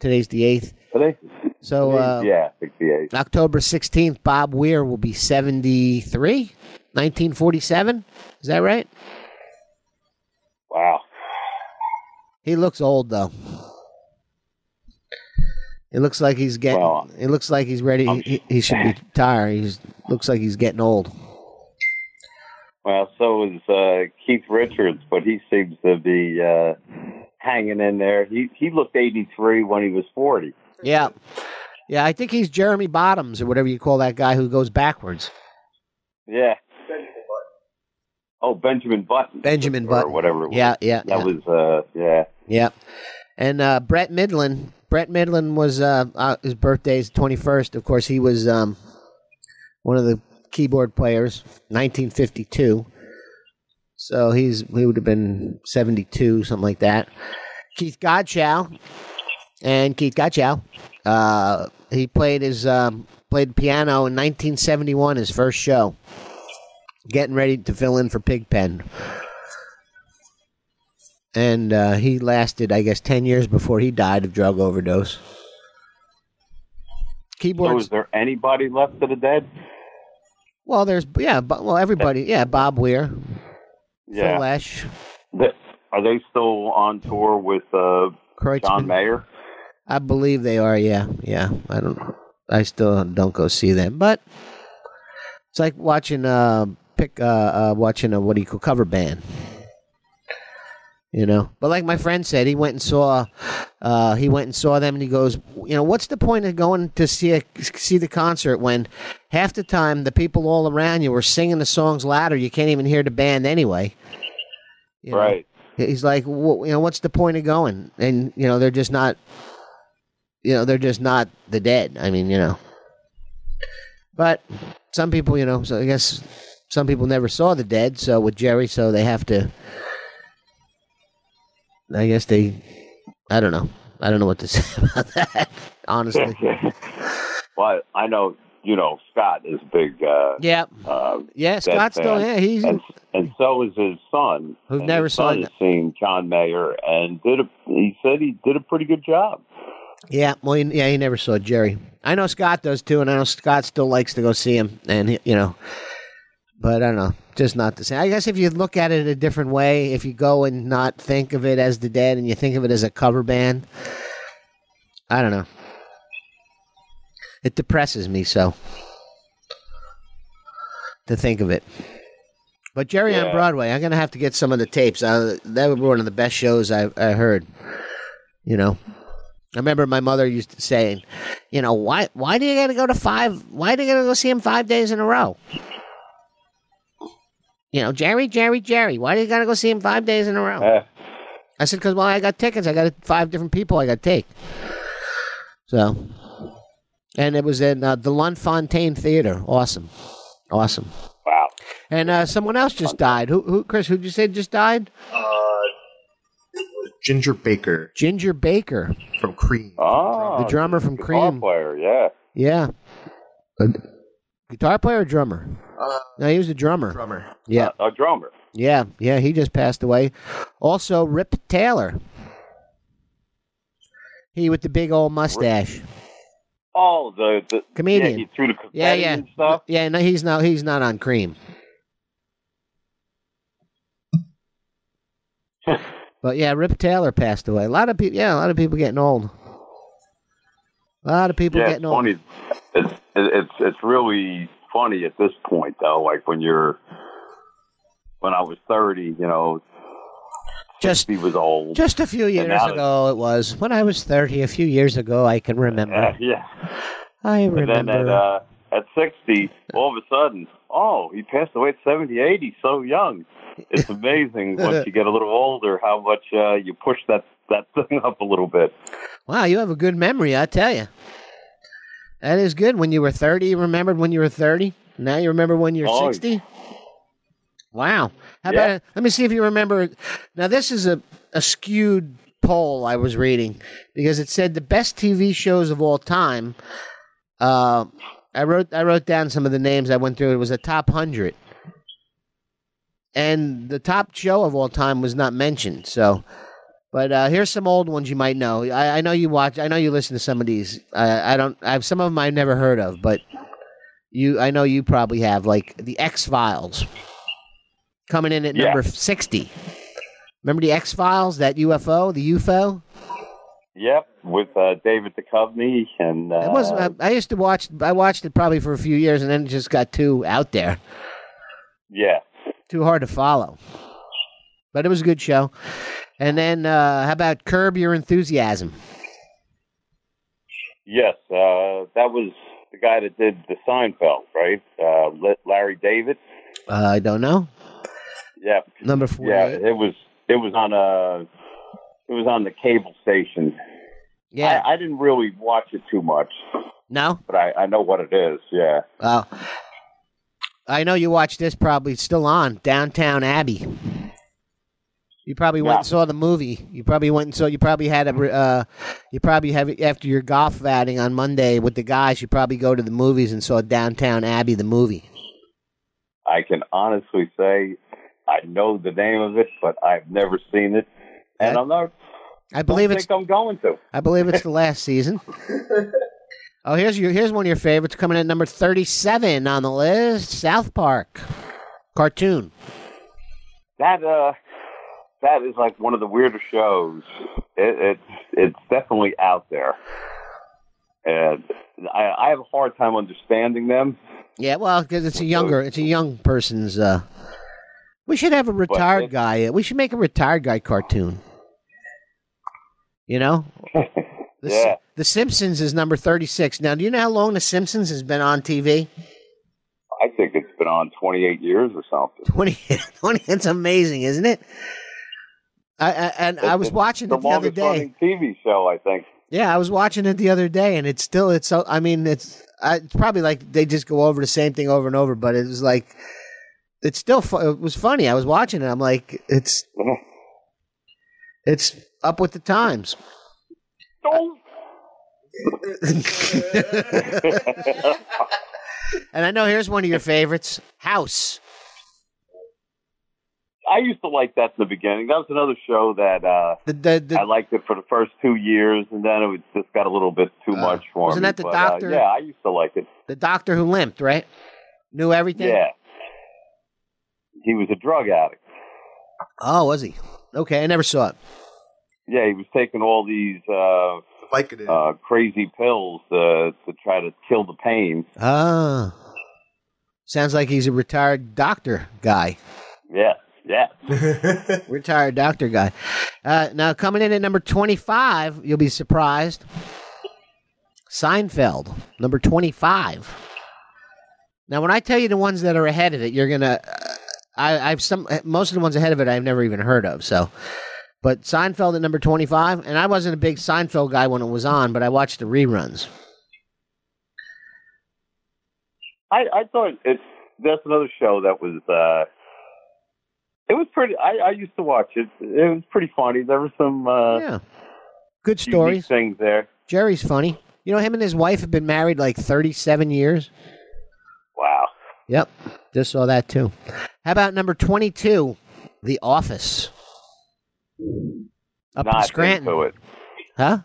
Today's the 8th. Today. So, 68. October 16th, Bob Weir will be 73, 1947. Is that right? Wow. He looks old, though. It looks like he's getting. Well, it looks like he's ready. He should be tired. He looks like he's getting old. Well, so is Keith Richards, but he seems to be hanging in there. He looked 83 when he was 40. Yeah, yeah. I think he's Jeremy Bottoms or whatever you call that guy who goes backwards. Yeah. Oh, Benjamin Button. Benjamin Button. Or whatever it was. Yeah, yeah. That was, yeah. Yeah. And Brett Midland. Brett Midland was, his birthday is 21st. Of course, he was one of the keyboard players, 1952. So he would have been 72, something like that. Keith Godchaux. And Keith Godchaux, he played played piano in 1971, his first show. Getting ready to fill in for Pigpen. And he lasted, I guess, 10 years before he died of drug overdose. Keyboards. So is there anybody left to the dead? Well, there's, everybody. Yeah, Bob Weir. Yeah. Phil Lesh. Are they still on tour with John Mayer? I believe they are, yeah. Yeah, I still don't go see them. But it's like watching a cover band, you know. But like my friend said, he went and saw them, and he goes, you know, what's the point of going to see the concert when half the time the people all around you are singing the songs louder, you can't even hear the band anyway, you know? Right? He's like, well, you know, what's the point of going? And you know, they're just not the dead. I mean, you know, but some people, you know, so I guess. Some people never saw the dead, so with Jerry, so they have to, I guess I don't know. I don't know what to say about that, honestly. Well, I know, you know, Scott is big. Scott's still, yeah. He's, and so is his son. Who's never seen John Mayer, and he said he did a pretty good job. Yeah, well, he never saw Jerry. I know Scott does too, and I know Scott still likes to go see him, and he, you know. But I don't know, just not the same. I guess if you look at it a different way, if you go and not think of it as the dead and you think of it as a cover band, I don't know. It depresses me so to think of it. But Jerry on Broadway, I'm going to have to get some of the tapes. That was one of the best shows I heard, you know. I remember my mother used to say, you know, why do you got to go to five? Why do you got to go see him 5 days in a row? You know, Jerry. Why do you got to go see him 5 days in a row? I said, because, well, I got tickets. I got five different people I got to take. So, and it was in the Lunfontaine Theater. Awesome. Wow. And someone else just died. Who, Chris, who'd you say just died? Ginger Baker. From Cream. Oh. The drummer from Cream. Guitar player, yeah. Yeah. Guitar player or drummer? No, he was a drummer. Yeah. A drummer. Yeah, he just passed away. Also, Rip Taylor. He with the big old mustache. Oh, the comedian. Yeah, he threw the confetti and stuff. Yeah, no, he's not on Cream. But yeah, Rip Taylor passed away. A lot of people getting old. It's really funny at this point, though. Like when I was 30, you know, just he was old. Just a few years ago, it was when I was 30. A few years ago, I can remember. I remember. And then at 60, all of a sudden, he passed away at 78. He's so young. It's amazing once you get a little older how much you push that thing up a little bit. Wow, you have a good memory, I tell you. That is good. When you were 30, you remembered when you were 30. Now you remember when you're 60. Wow. How about let me see if you remember. Now, this is a skewed poll I was reading because it said the best TV shows of all time. I wrote down some of the names I went through. It was a top 100. And the top show of all time was not mentioned, so... But here's some old ones you might know. I know you watch. I know you listen to some of these. I have some of them I've never heard of, but I know you probably have, like the X-Files, coming in at number 60. Remember the X-Files? That UFO, the UFO. Yep, with David Duchovny. And I used to watch. I watched it probably for a few years, and then it just got too out there. Yeah, too hard to follow. But it was a good show. And then, how about Curb Your Enthusiasm? Yes, that was the guy that did the Seinfeld, right? Larry David. I don't know. Yeah, number 4. Yeah, it was on a. It was on the cable station. Yeah, I didn't really watch it too much. No, but I know what it is. Yeah. Well, I know you watched this probably still on Downton Abbey. You probably went and saw the movie. You probably went and saw. You probably had a. You probably have after your golf outing on Monday with the guys. You probably go to the movies and saw Downton Abbey, the movie. I can honestly say I know the name of it, but I've never seen it. And I'm not. I believe don't it's. Think I'm going to. I believe it's the last season. Oh, here's one of your favorites coming at number 37 on the list: South Park cartoon. That is like one of the weirder shows. It's definitely out there, and I have a hard time understanding them. Yeah, well, because it's a young person's. We should have a retired guy. We should make a retired guy cartoon. You know? The Simpsons is number 36. Now, do you know how long The Simpsons has been on TV? I think it's been on 28 years or something. 20 it's amazing, isn't it? I was watching it the other day. It's the longest running TV show, I think. Yeah, I was watching it the other day, and it's probably like they just go over the same thing over and over, but it was like... It's still it was funny. I was watching it. I'm like, it's up with the times. No. And I know here's one of your favorites, House. I used to like that in the beginning. That was another show that I liked it for the first 2 years, and then it just got a little bit too much for me. Wasn't that the doctor? Yeah, I used to like it. The doctor who limped, right? Knew everything? Yeah. He was a drug addict. Oh, was he? Okay, I never saw it. Yeah, he was taking all these crazy pills to try to kill the pain. Ah. Sounds like he's a retired doctor guy. Yeah. Retired doctor guy. Now, coming in at number 25, you'll be surprised. Seinfeld, number 25. Now, when I tell you the ones that are ahead of it, you're going to... most of the ones ahead of it I've never even heard of. So, but Seinfeld at number 25, and I wasn't a big Seinfeld guy when it was on, but I watched the reruns. I thought that's another show that was. It was pretty. I used to watch it. It was pretty funny. There were some good stories, things there. Jerry's funny. You know, him and his wife have been married like 37 years. Wow. Yep. Just saw that, too. How about number 22, The Office? Up in Scranton. Not into it. Huh?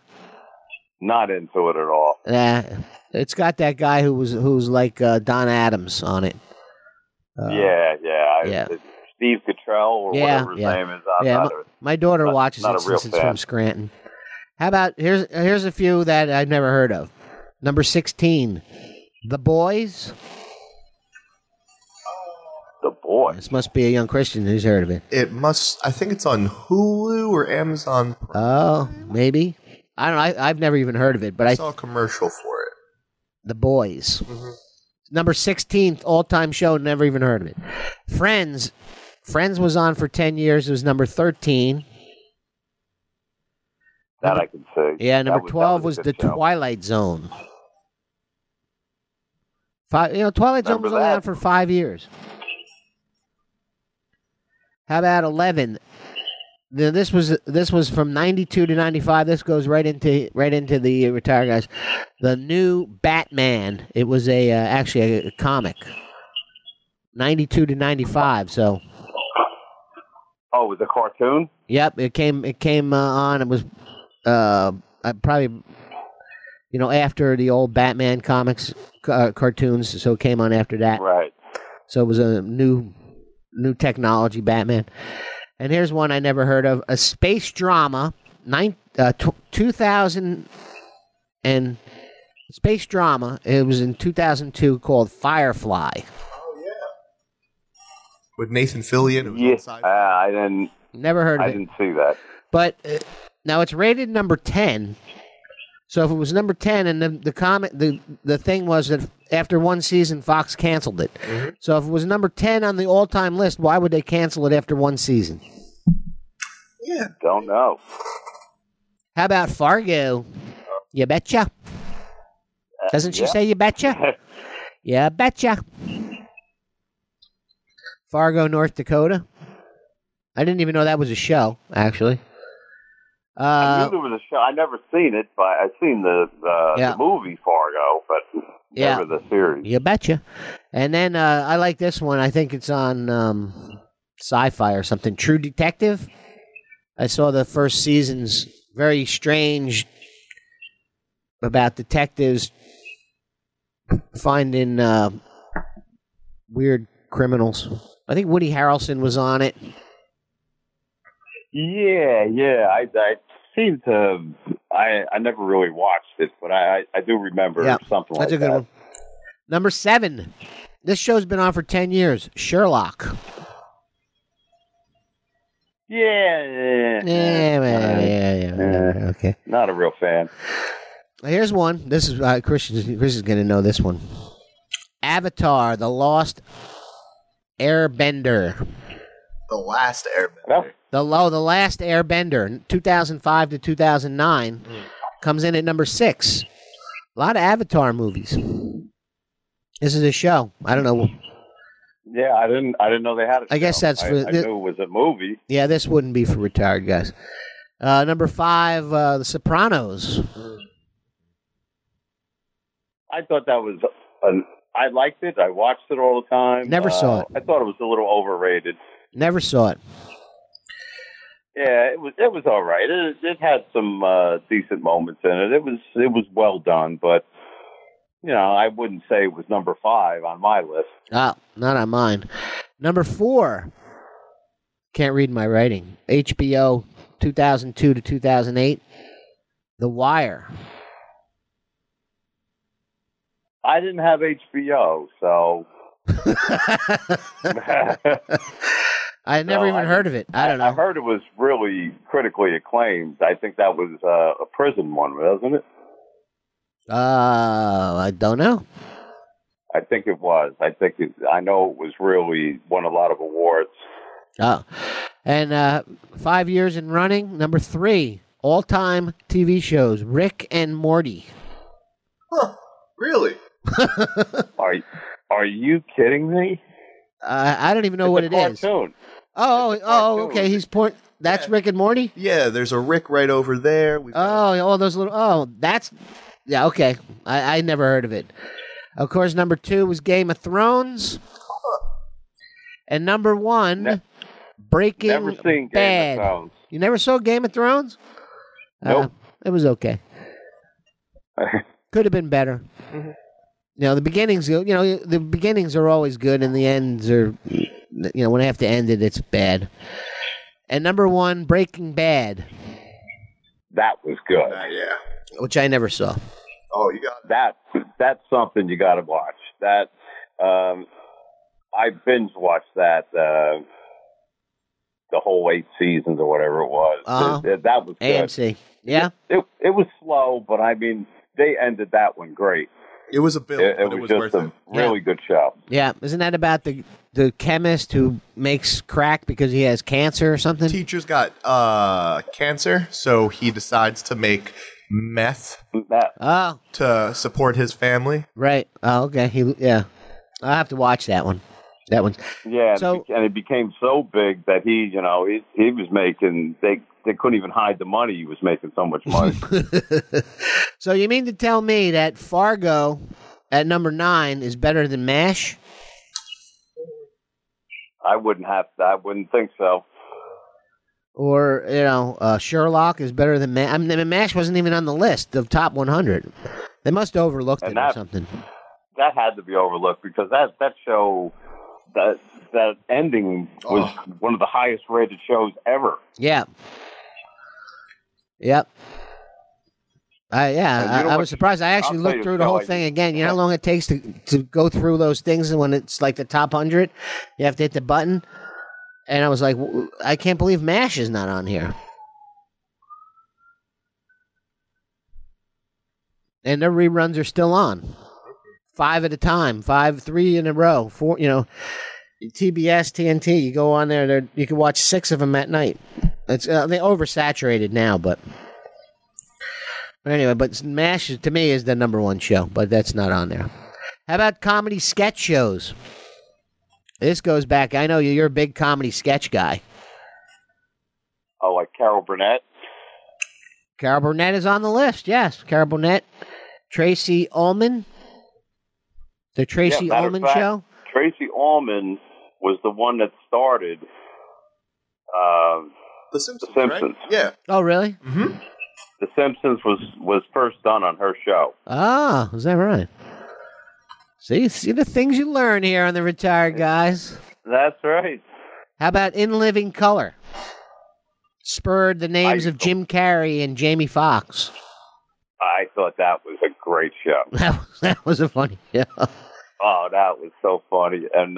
Not into it at all. Nah. It's got that guy who's like Don Adams on it. Steve Cottrell or whatever his name is. My daughter watches it since it's from Scranton. How about, here's a few that I've never heard of. Number 16, The Boys. The Boys. This must be a young Christian who's heard of it. It must. I think it's on Hulu or Amazon. Oh, maybe. I don't know. I've never even heard of it, but I saw a commercial for it. The Boys. Mm-hmm. Number 16th all-time show. Never even heard of it. Friends. Friends was on for 10 years. It was number 13. That I can see. Yeah, number 12 was The Twilight Zone. Twilight Zone was only on for 5 years. How about 11? Now, this was from 92 to 95. This goes right into the retired guys. The New Batman. It was actually a comic. 92 to 95. So. Oh, it was a cartoon. Yep, it came on. It was probably after the old Batman comics cartoons. So it came on after that. Right. So it was a new technology Batman. And here's one I never heard of, a space drama, 2000 and space drama. It was in 2002 called Firefly. Oh yeah, with Nathan Fillion. It was I didn't. Never heard of it. I didn't see that. But now it's rated number 10. So if it was number 10, and the thing was that after one season, Fox canceled it. Mm-hmm. So if it was number 10 on the all-time list, why would they cancel it after one season? Yeah. Don't know. How about Fargo? You betcha. Doesn't she say you betcha? Yeah, betcha. Fargo, North Dakota. I didn't even know that was a show, actually. I knew there was a show. I never seen it, but I've seen the movie Fargo, but never the series. You betcha. And then I like this one. I think it's on Sci-Fi or something. True Detective. I saw the first season's very strange about detectives finding weird criminals. I think Woody Harrelson was on it. Yeah. I never really watched it, but I do remember something like that. That's a good one. Number 7. This show's been on for 10 years. Sherlock. Yeah. Okay. Not a real fan. Here's one. This is Chris is going to know this one. Avatar: The Lost Airbender. The Last Airbender. No. The Last Airbender, 2005 to 2009, comes in at number 6. A lot of Avatar movies. This is a show. I don't know. Yeah, I didn't know they had it. I guess that's for. I knew it was a movie. Yeah, this wouldn't be for retired guys. Number 5, The Sopranos. I thought that was. I liked it. I watched it all the time. Never saw it. I thought it was a little overrated. Never saw it. Yeah, it was all right. It had some decent moments in it. It was well done, but I wouldn't say it was number 5 on my list. Ah, not on mine. Number 4. Can't read my writing. HBO 2002 to 2008. The Wire. I didn't have HBO, so. I never even heard of it. I don't know. I heard it was really critically acclaimed. I think that was a prison one, wasn't it? I don't know. I think it was. I know it was really won a lot of awards. Oh, and 5 years in running, number 3 all-time TV shows: Rick and Morty. Huh? Really? Are you kidding me? I don't even know what it is. Oh, okay. He's pointing. That's Rick and Morty? Yeah, there's a Rick right over there. All those little. Oh, that's. Yeah, okay. I never heard of it. Of course, number 2 was Game of Thrones. And number 1, Breaking Bad. Never seen Game of Thrones. You never saw Game of Thrones? Nope. It was okay. Could have been better. Mm-hmm. The beginnings are always good, and the ends are, when I have to end it, it's bad. And number 1, Breaking Bad. That was good. Yeah. Which I never saw. Oh, you got that. That's something you got to watch. That I binge watched that the whole 8 seasons or whatever it was. Uh-huh. That was good. AMC. Yeah. It was slow, but I mean, they ended that one great. It was a bill, but it was worth it. Really good show. Yeah, isn't that about the chemist who makes crack because he has cancer or something? Teacher's got cancer, so he decides to make meth to support his family. Right. Oh, okay. I'll have to watch that one. That one. Yeah, so, and it became so big that he was making they couldn't even hide the money. He was making so much money. So you mean to tell me that Fargo at number 9 is better than MASH? I wouldn't think so. Or, Sherlock is better than MASH. I mean, MASH wasn't even on the list of top 100. They must have overlooked it or something. That had to be overlooked because that show... That ending was one of the highest rated shows ever. Yeah. Yep. I was surprised. I actually looked through the whole thing again. You know how long it takes to go through those things when it's like the top 100? You have to hit the button. And I was like, I can't believe MASH is not on here. And their reruns are still on. 5 at a time. 3 in a row. 4, you know. TBS, TNT, you go on there, you can watch 6 of them at night. It's they're oversaturated now, but anyway, but MASH to me is the number one show, but that's not on there. How about comedy sketch shows? This goes back. I know you're a big comedy sketch guy. Oh, like Carol Burnett? Carol Burnett is on the list, yes. Carol Burnett, Tracy Ullman, the Tracy Ullman show. Tracy Ullman was the one that started The Simpsons. The Simpsons. Right? Yeah. Oh, really? Mm-hmm. The Simpsons was first done on her show. Ah, is that right? See the things you learn here on The Retired Guys. That's right. How about In Living Color? Spurred the names of Jim Carrey and Jamie Foxx. I thought that was a great show. That was a funny show. Oh, that was so funny. And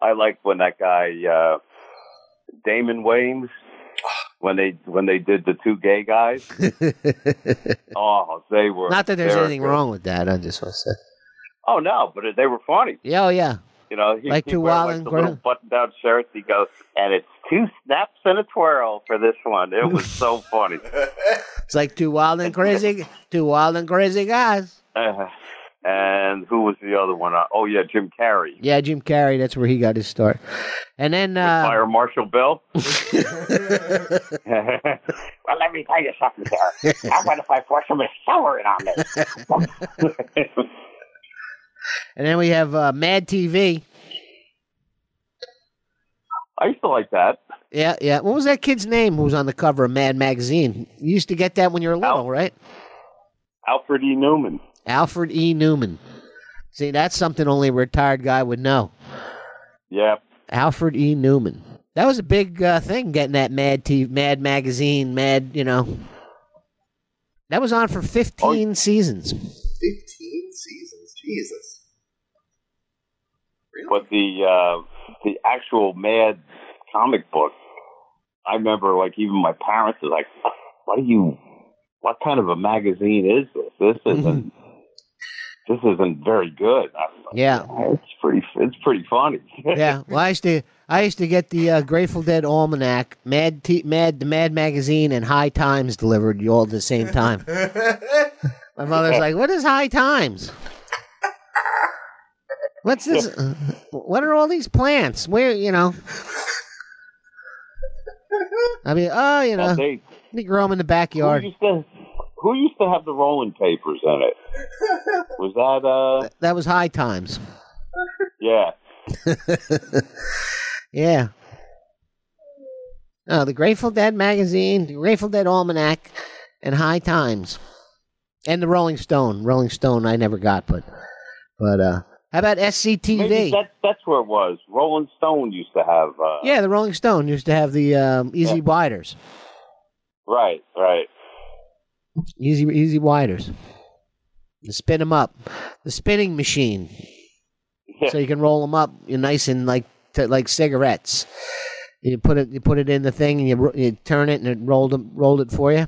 I liked when that guy, Damon Wayans, when they did the two gay guys. Oh, they were... Not that there's anything wrong with that, I just want to say. Oh, no, but they were funny. Yeah, oh, yeah. You know, he, like he wore like the little button-down shirts, he goes, and it's 2 snaps and a twirl for this one. It was so funny. It's like two wild and crazy guys. And who was the other one? Oh, yeah, Jim Carrey. Yeah, Jim Carrey. That's where he got his start. And then... Fire Marshal Bill? Well, let me tell you something, sir. How about if I pour some accelerant on this? And then we have Mad TV. I used to like that. Yeah, yeah. What was that kid's name who was on the cover of Mad Magazine? You used to get that when you were little, right? Alfred E. Newman. Alfred E. Newman. See, that's something only a retired guy would know. Yeah. Alfred E. Newman. That was a big thing, getting that Mad TV, Mad Magazine, Mad, you know. That was on for 15 seasons. 15 seasons? Jesus. Really? But the actual Mad comic book, I remember, like, even my parents were like, what kind of a magazine is this? This isn't... This isn't very good. Yeah, it's pretty funny. Yeah, well, I used to get the Grateful Dead Almanac, the Mad Magazine, and High Times delivered all at the same time. My mother's like, "What is High Times? What's this? What are all these plants? Where, you know?" I mean, oh, you know, they grow them in the backyard. Who used to have the rolling papers in it? Was that... That was High Times. Yeah. Yeah. The Grateful Dead magazine, the Grateful Dead Almanac, and High Times. And the Rolling Stone. Rolling Stone I never got, but how about SCTV? Maybe that's where it was. Rolling Stone used to have... yeah, the Rolling Stone used to have the Easy Widers. Right, right. Easy Widers. Spin them up. The spinning machine. Yeah. So you can roll them up. You're nice and like cigarettes. You put it in the thing and you turn it and it rolled it for you.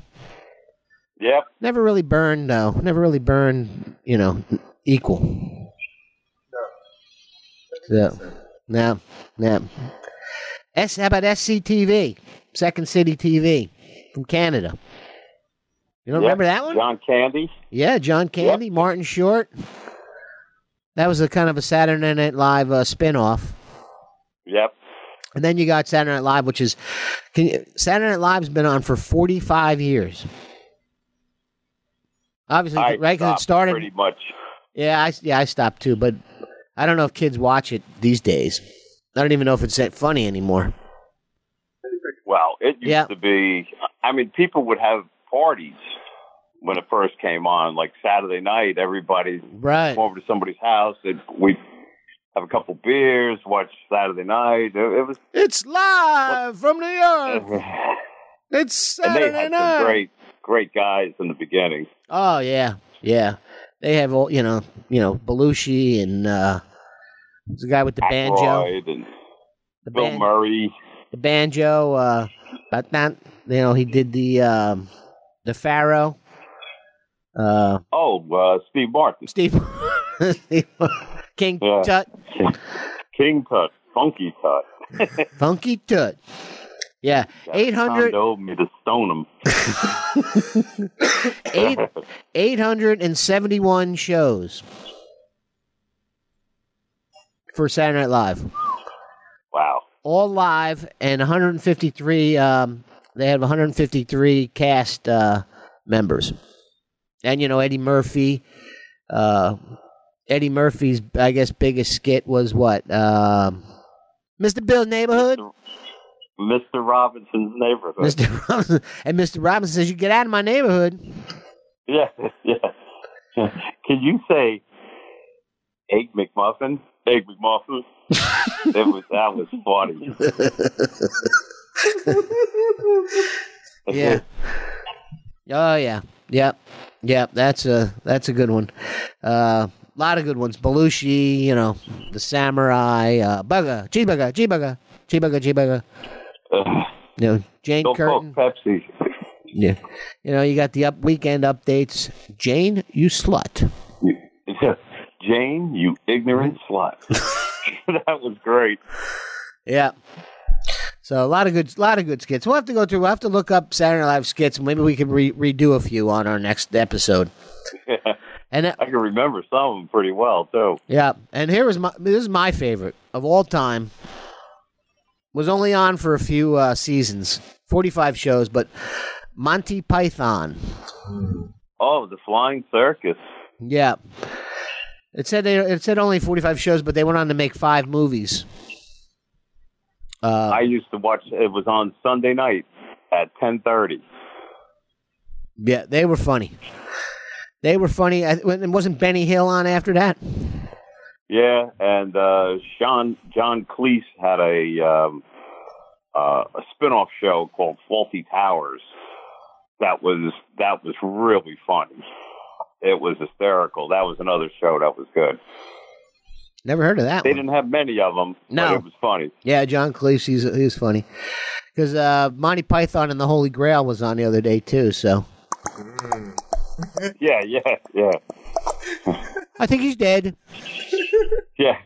Yep. Never really burned though. Never really burned, you know, equal. No. So, no. How about SCTV? Second City TV from Canada. You don't remember that one? John Candy. Yeah, John Candy, Martin Short. That was a kind of a Saturday Night Live spinoff. Yep. And then you got Saturday Night Live, which is... Saturday Night Live's been on for 45 years. Obviously, right? Because it started... pretty much. Yeah, I stopped too, but I don't know if kids watch it these days. I don't even know if it's that funny anymore. Well, it used to be... I mean, people would have parties when it first came on, like Saturday night, everybody come over to somebody's house and we'd have a couple beers, watch Saturday night. It's live from New York. It's Saturday night. great guys in the beginning. Oh yeah, yeah. They have all Belushi and the guy with the banjo, and the Bill Murray, the banjo. But not he did the Pharaoh. Steve Martin. Steve King Tut. King Tut. Funky Tut. Funky Tut. Yeah. 800. Told me to stone him. 871 shows for Saturday Night Live. Wow. All live, and 153. They have 153 cast members. And, Eddie Murphy, Eddie Murphy's, I guess, biggest skit was what? Mr. Bill's Neighborhood? Mr. Robinson's Neighborhood. Mr. Robinson. And Mr. Robinson says, you get out of my neighborhood. Yeah, yeah. Can you say Egg McMuffin? Egg McMuffin? that was funny. Yeah. Oh, yeah. Yep, that's a good one. A lot of good ones. Belushi, the samurai, Bugger, Cheeseburger. Jane Curtin. Pepsi. Yeah. You got the weekend updates. Jane, you slut. Jane, you ignorant slut. That was great. Yeah. So a lot of good skits. We'll have to look up Saturday Night Live skits, and maybe we can redo a few on our next episode. Yeah. And I can remember some of them pretty well too. Yeah, and this is my favorite of all time. Was only on for a few seasons, 45 shows, but Monty Python. Oh, the Flying Circus. Yeah, it said only 45 shows, but they went on to make 5 movies. I used to watch. It was on Sunday night at 10:30. Yeah, they were funny. And wasn't Benny Hill on after that? Yeah, and John Cleese had a spinoff show called Faulty Towers. That was really funny. It was hysterical. That was another show that was good. Never heard of that. They didn't have many of them. No, but it was funny. Yeah, John Cleese, he's funny. Because Monty Python and the Holy Grail was on the other day too. So. Yeah. I think he's dead. Yeah.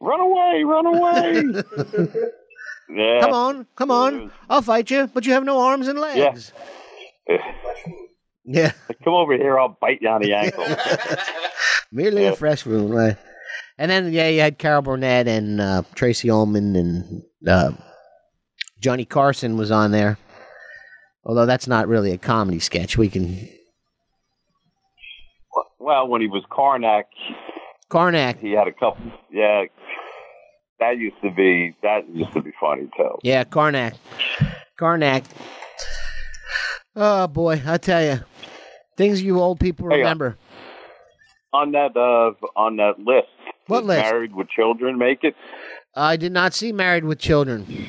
Run away! Yeah. Come on! I'll fight you, but you have no arms and legs. Yeah. Come over here, I'll bite you on the ankle. Merely a fresh wound, right? And then, you had Carol Burnett and Tracy Ullman and Johnny Carson was on there. Although that's not really a comedy sketch. We can... Well, when he was Karnak. He had a couple... Yeah, that used to be funny, too. Yeah, Karnak. Oh, boy, I tell you. Things you old people remember. On that list. What list? Married with Children, make it? I did not see Married with Children.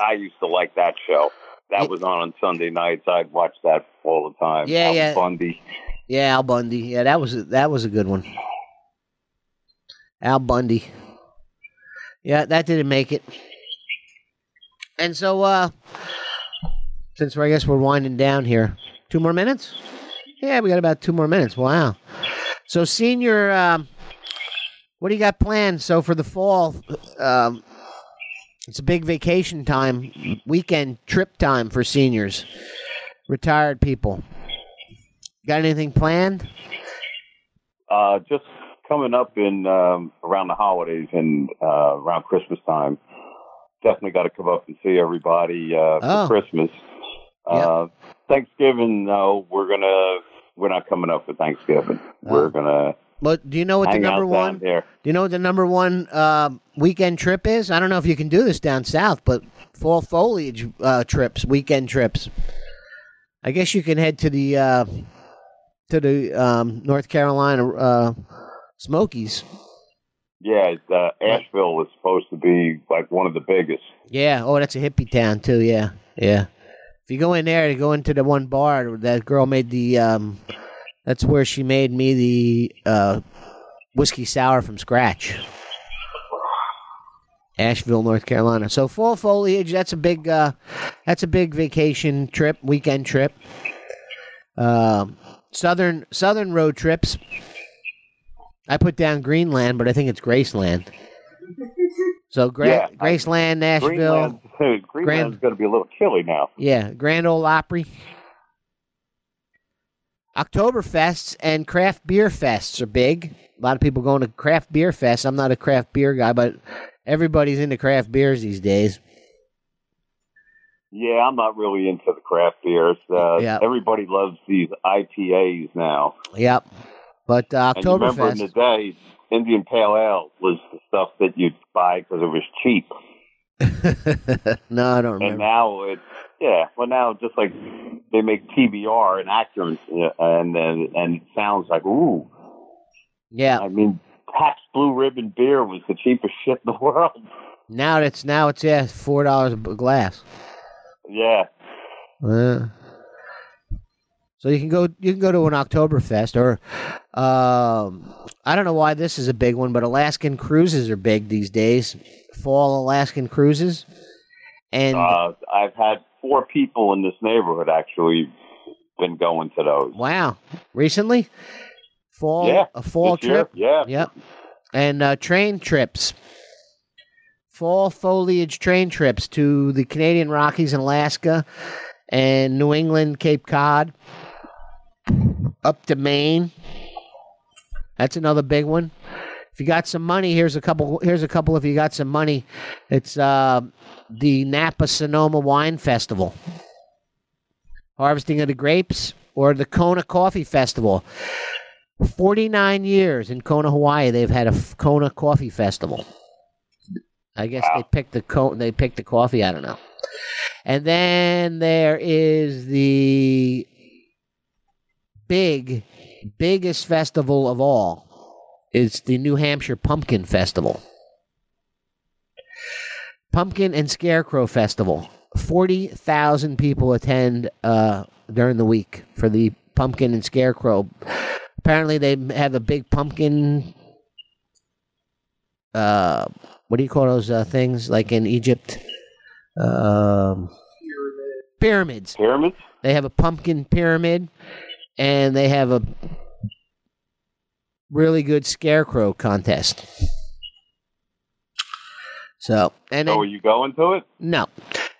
I used to like that show. That was on Sunday nights. I'd watch that all the time. Yeah, Bundy. Yeah, Al Bundy. Yeah, that was a good one. Al Bundy. Yeah, that didn't make it. And so, since I guess we're winding down here, 2 more minutes? Yeah, we got about 2 more minutes. Wow. So, Senior, what do you got planned? So, for the fall... it's a big vacation time, weekend trip time for seniors, retired people. Got anything planned? Just coming up in around the holidays and around Christmas time. Definitely got to come up and see everybody for Christmas. Thanksgiving, no, we're not coming up for Thanksgiving. We're gonna. But do you know what the number one? Do you know what the number one weekend trip is? I don't know if you can do this down south, but fall foliage trips, weekend trips. I guess you can head to the North Carolina Smokies Yeah, Asheville was supposed to be like one of the biggest. Yeah, oh, that's a hippie town too, yeah, yeah. If you go in there, you go into the one bar, that girl made the, that's where she made me the whiskey sour from scratch. Asheville, North Carolina. So fall foliage, that's a big vacation trip, weekend trip. Southern road trips. I put down Greenland, but I think it's Graceland. So Graceland, Nashville. Greenland's going to be a little chilly now. Yeah, Grand Ole Opry. Oktoberfests and craft beer fests are big. A lot of people going to craft beer fests. I'm not a craft beer guy, but everybody's into craft beers these days. Yeah, I'm not really into the craft beers. Everybody loves these IPAs now. Yep. But Oktoberfest. Remember in the day, Indian Pale Ale was the stuff that you'd buy because it was cheap. No, I don't remember. And now it's, yeah, well, now just like they make TBR and Atkins, and it sounds like, ooh. Yeah. I mean, Pabst Blue Ribbon beer was the cheapest shit in the world. Now it's yeah, $4 a glass. Yeah. So you can go to an Oktoberfest, or I don't know why this is a big one, but Alaskan cruises are big these days. Fall Alaskan cruises, and I've had 4 people in this neighborhood actually been going to those. Wow, recently, a fall trip, year? Yeah, yep, and train trips. Fall foliage train trips to the Canadian Rockies in Alaska and New England, Cape Cod. Up to Maine. That's another big one. If you got some money, here's a couple if you got some money. It's the Napa Sonoma Wine Festival. Harvesting of the grapes, or the Kona Coffee Festival. 49 years in Kona, Hawaii, they've had a Kona Coffee Festival. I guess wow. they picked the coffee, I don't know. And then there is the biggest festival of all. It's the New Hampshire Pumpkin Festival. Pumpkin and Scarecrow Festival. 40,000 people attend during the week for the Pumpkin and Scarecrow. Apparently they have a big pumpkin, what do you call those things like in Egypt? Pyramids. They have a pumpkin pyramid. And they have a really good scarecrow contest. So, are you going to it? No.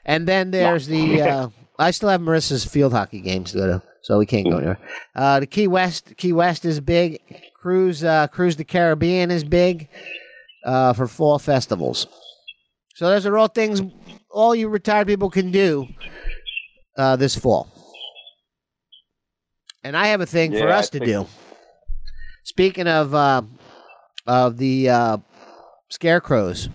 And then there's I still have Marissa's field hockey games to go to, so we can't go anywhere. The Key West is big. Cruise the Caribbean is big for fall festivals. So those are all things all you retired people can do this fall. And I have a thing for us to do. Speaking of the scarecrows,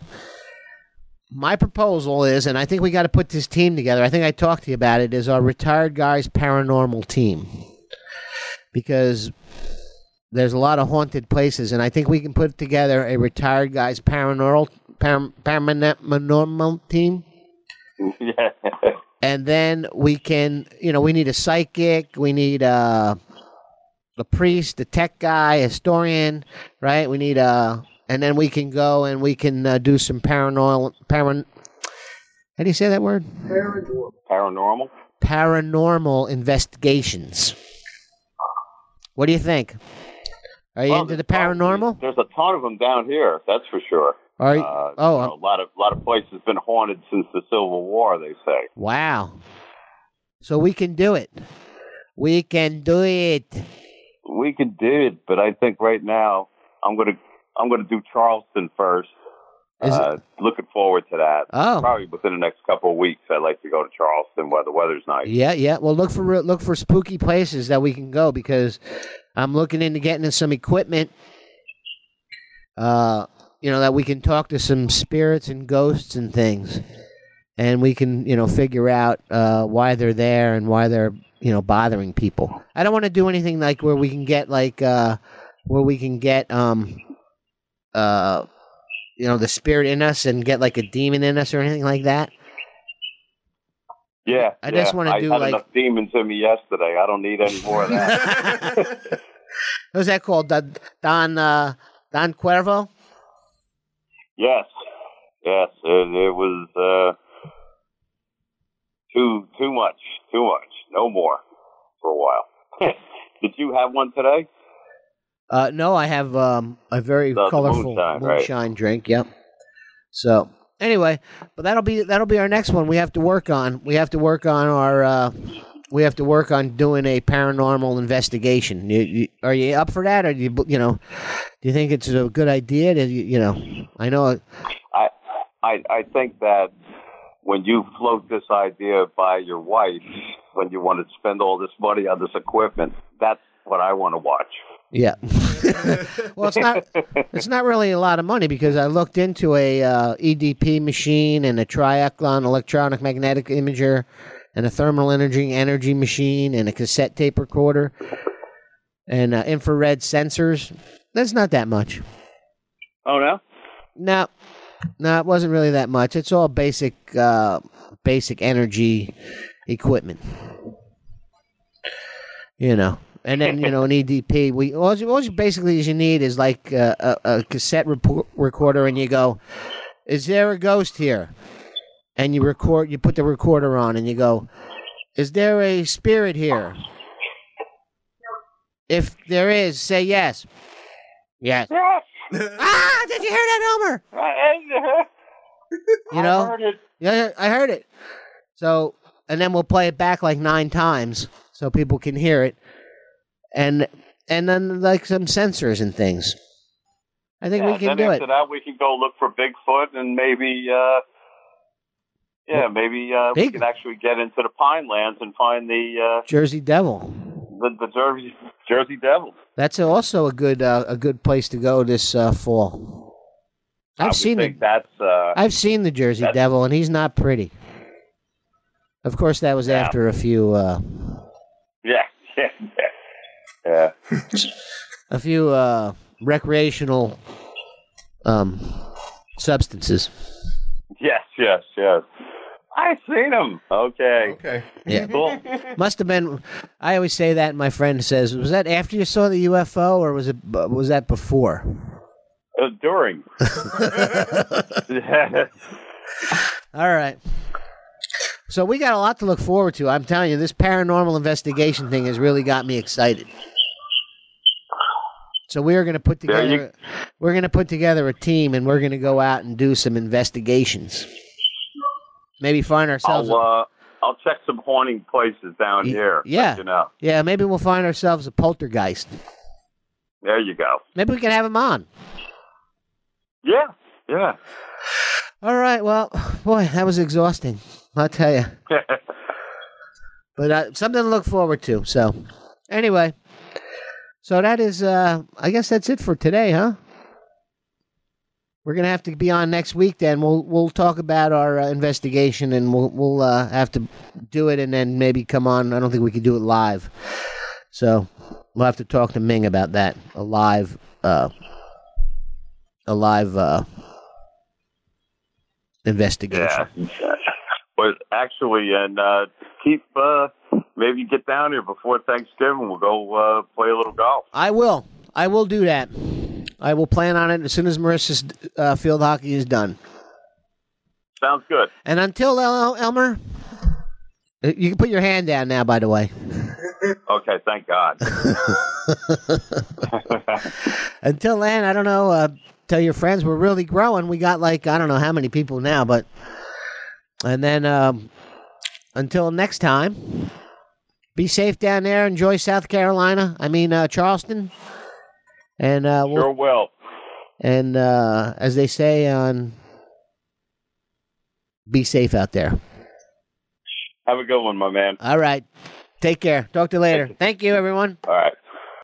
my proposal is, and I think we got to put this team together, I think I talked to you about it, is our retired guys paranormal team. Because there's a lot of haunted places, and I think we can put together a retired guys paranormal team. Yeah. And then we can, we need a psychic, we need a priest, a tech guy, a historian, right? We need and then we can go and we can do some how do you say that word? Paranormal. Paranormal investigations. What do you think? Are you into the paranormal? There's a ton of them down here, that's for sure. Are you, a lot of places been haunted since the Civil War, they say. Wow. So we can do it. We can do it, but I think right now I'm gonna do Charleston first. Looking forward to that. Oh. Probably within the next couple of weeks, I'd like to go to Charleston while the weather's nice. Yeah. Well, look for spooky places that we can go, because I'm looking into getting some equipment. That we can talk to some spirits and ghosts and things, and we can, figure out why they're there and why they're, bothering people. I don't want to do anything like where we can get you know, the spirit in us and get like a demon in us or anything like that? Yeah. I just want to do like... I had enough demons in me yesterday. I don't need any more of that. What's that called? Don Cuervo? Yes. Yes. It was too much. Too much. No more for a while. Did you have one today? No, I have a very colorful moonshine drink. Yep. So anyway, but that'll be our next one. We have to work on. We have to work on doing a paranormal investigation. Are you up for that? Or do you think it's a good idea? I know. I think that when you float this idea by your wife, when you want to spend all this money on this equipment, that's what I want to watch. Yeah. Well, it's not really a lot of money because I looked into a EDP machine and a triathlon electronic magnetic imager and a thermal energy machine and a cassette tape recorder and infrared sensors. That's not that much. Oh, no? No, it wasn't really that much. It's all basic energy equipment. And then, an EDP, all you basically you need is like a cassette recorder, and you go, is there a ghost here? And you record, you put the recorder on, and you go, is there a spirit here? If there is, say yes. Yes. Ah, did you hear that, Elmer? I heard it. Yeah, I heard it. So, and then we'll play it back like 9 times so people can hear it. And then like some sensors and things. I think we can do it. After that, we can go look for Bigfoot and maybe, we can actually get into the Pine Lands and find the Jersey Devil. The Jersey Devil. That's also a good place to go this fall. I've seen the Jersey Devil, and he's not pretty. Of course, that was after a few. Yeah. A few recreational substances. Yes. I've seen them. Okay. Yeah. Cool. Must have been. I always say that, and my friend says, was that after you saw the UFO, or was that before? During. All right. So we got a lot to look forward to. I'm telling you, this paranormal investigation thing has really got me excited. So we are going to put together a team, and we're going to go out and do some investigations. Maybe find ourselves. I'll check some haunting places down here. Yeah, yeah. Maybe we'll find ourselves a poltergeist. There you go. Maybe we can have him on. Yeah. All right. Well, boy, that was exhausting. I'll tell you. But something to look forward to. So anyway, so that is, I guess that's it for today, huh? We're going to have to be on next week then. We'll talk about our investigation, and we'll have to do it and then maybe come on. I don't think we can do it live. So we'll have to talk to Ming about that. A live investigation. Yeah. But actually, and keep maybe get down here before Thanksgiving. We'll go play a little golf. I will do that. I will plan on it as soon as Marissa's field hockey is done. Sounds good. And until Elmer, you can put your hand down now, by the way. Okay, thank God. Until then, I don't know. Tell your friends we're really growing. We got like, I don't know how many people now, but... And then until next time, be safe down there. Enjoy South Carolina. I mean, Charleston. And sure will. And as they say, be safe out there. Have a good one, my man. All right. Take care. Talk to you later. Thank you, everyone. All right.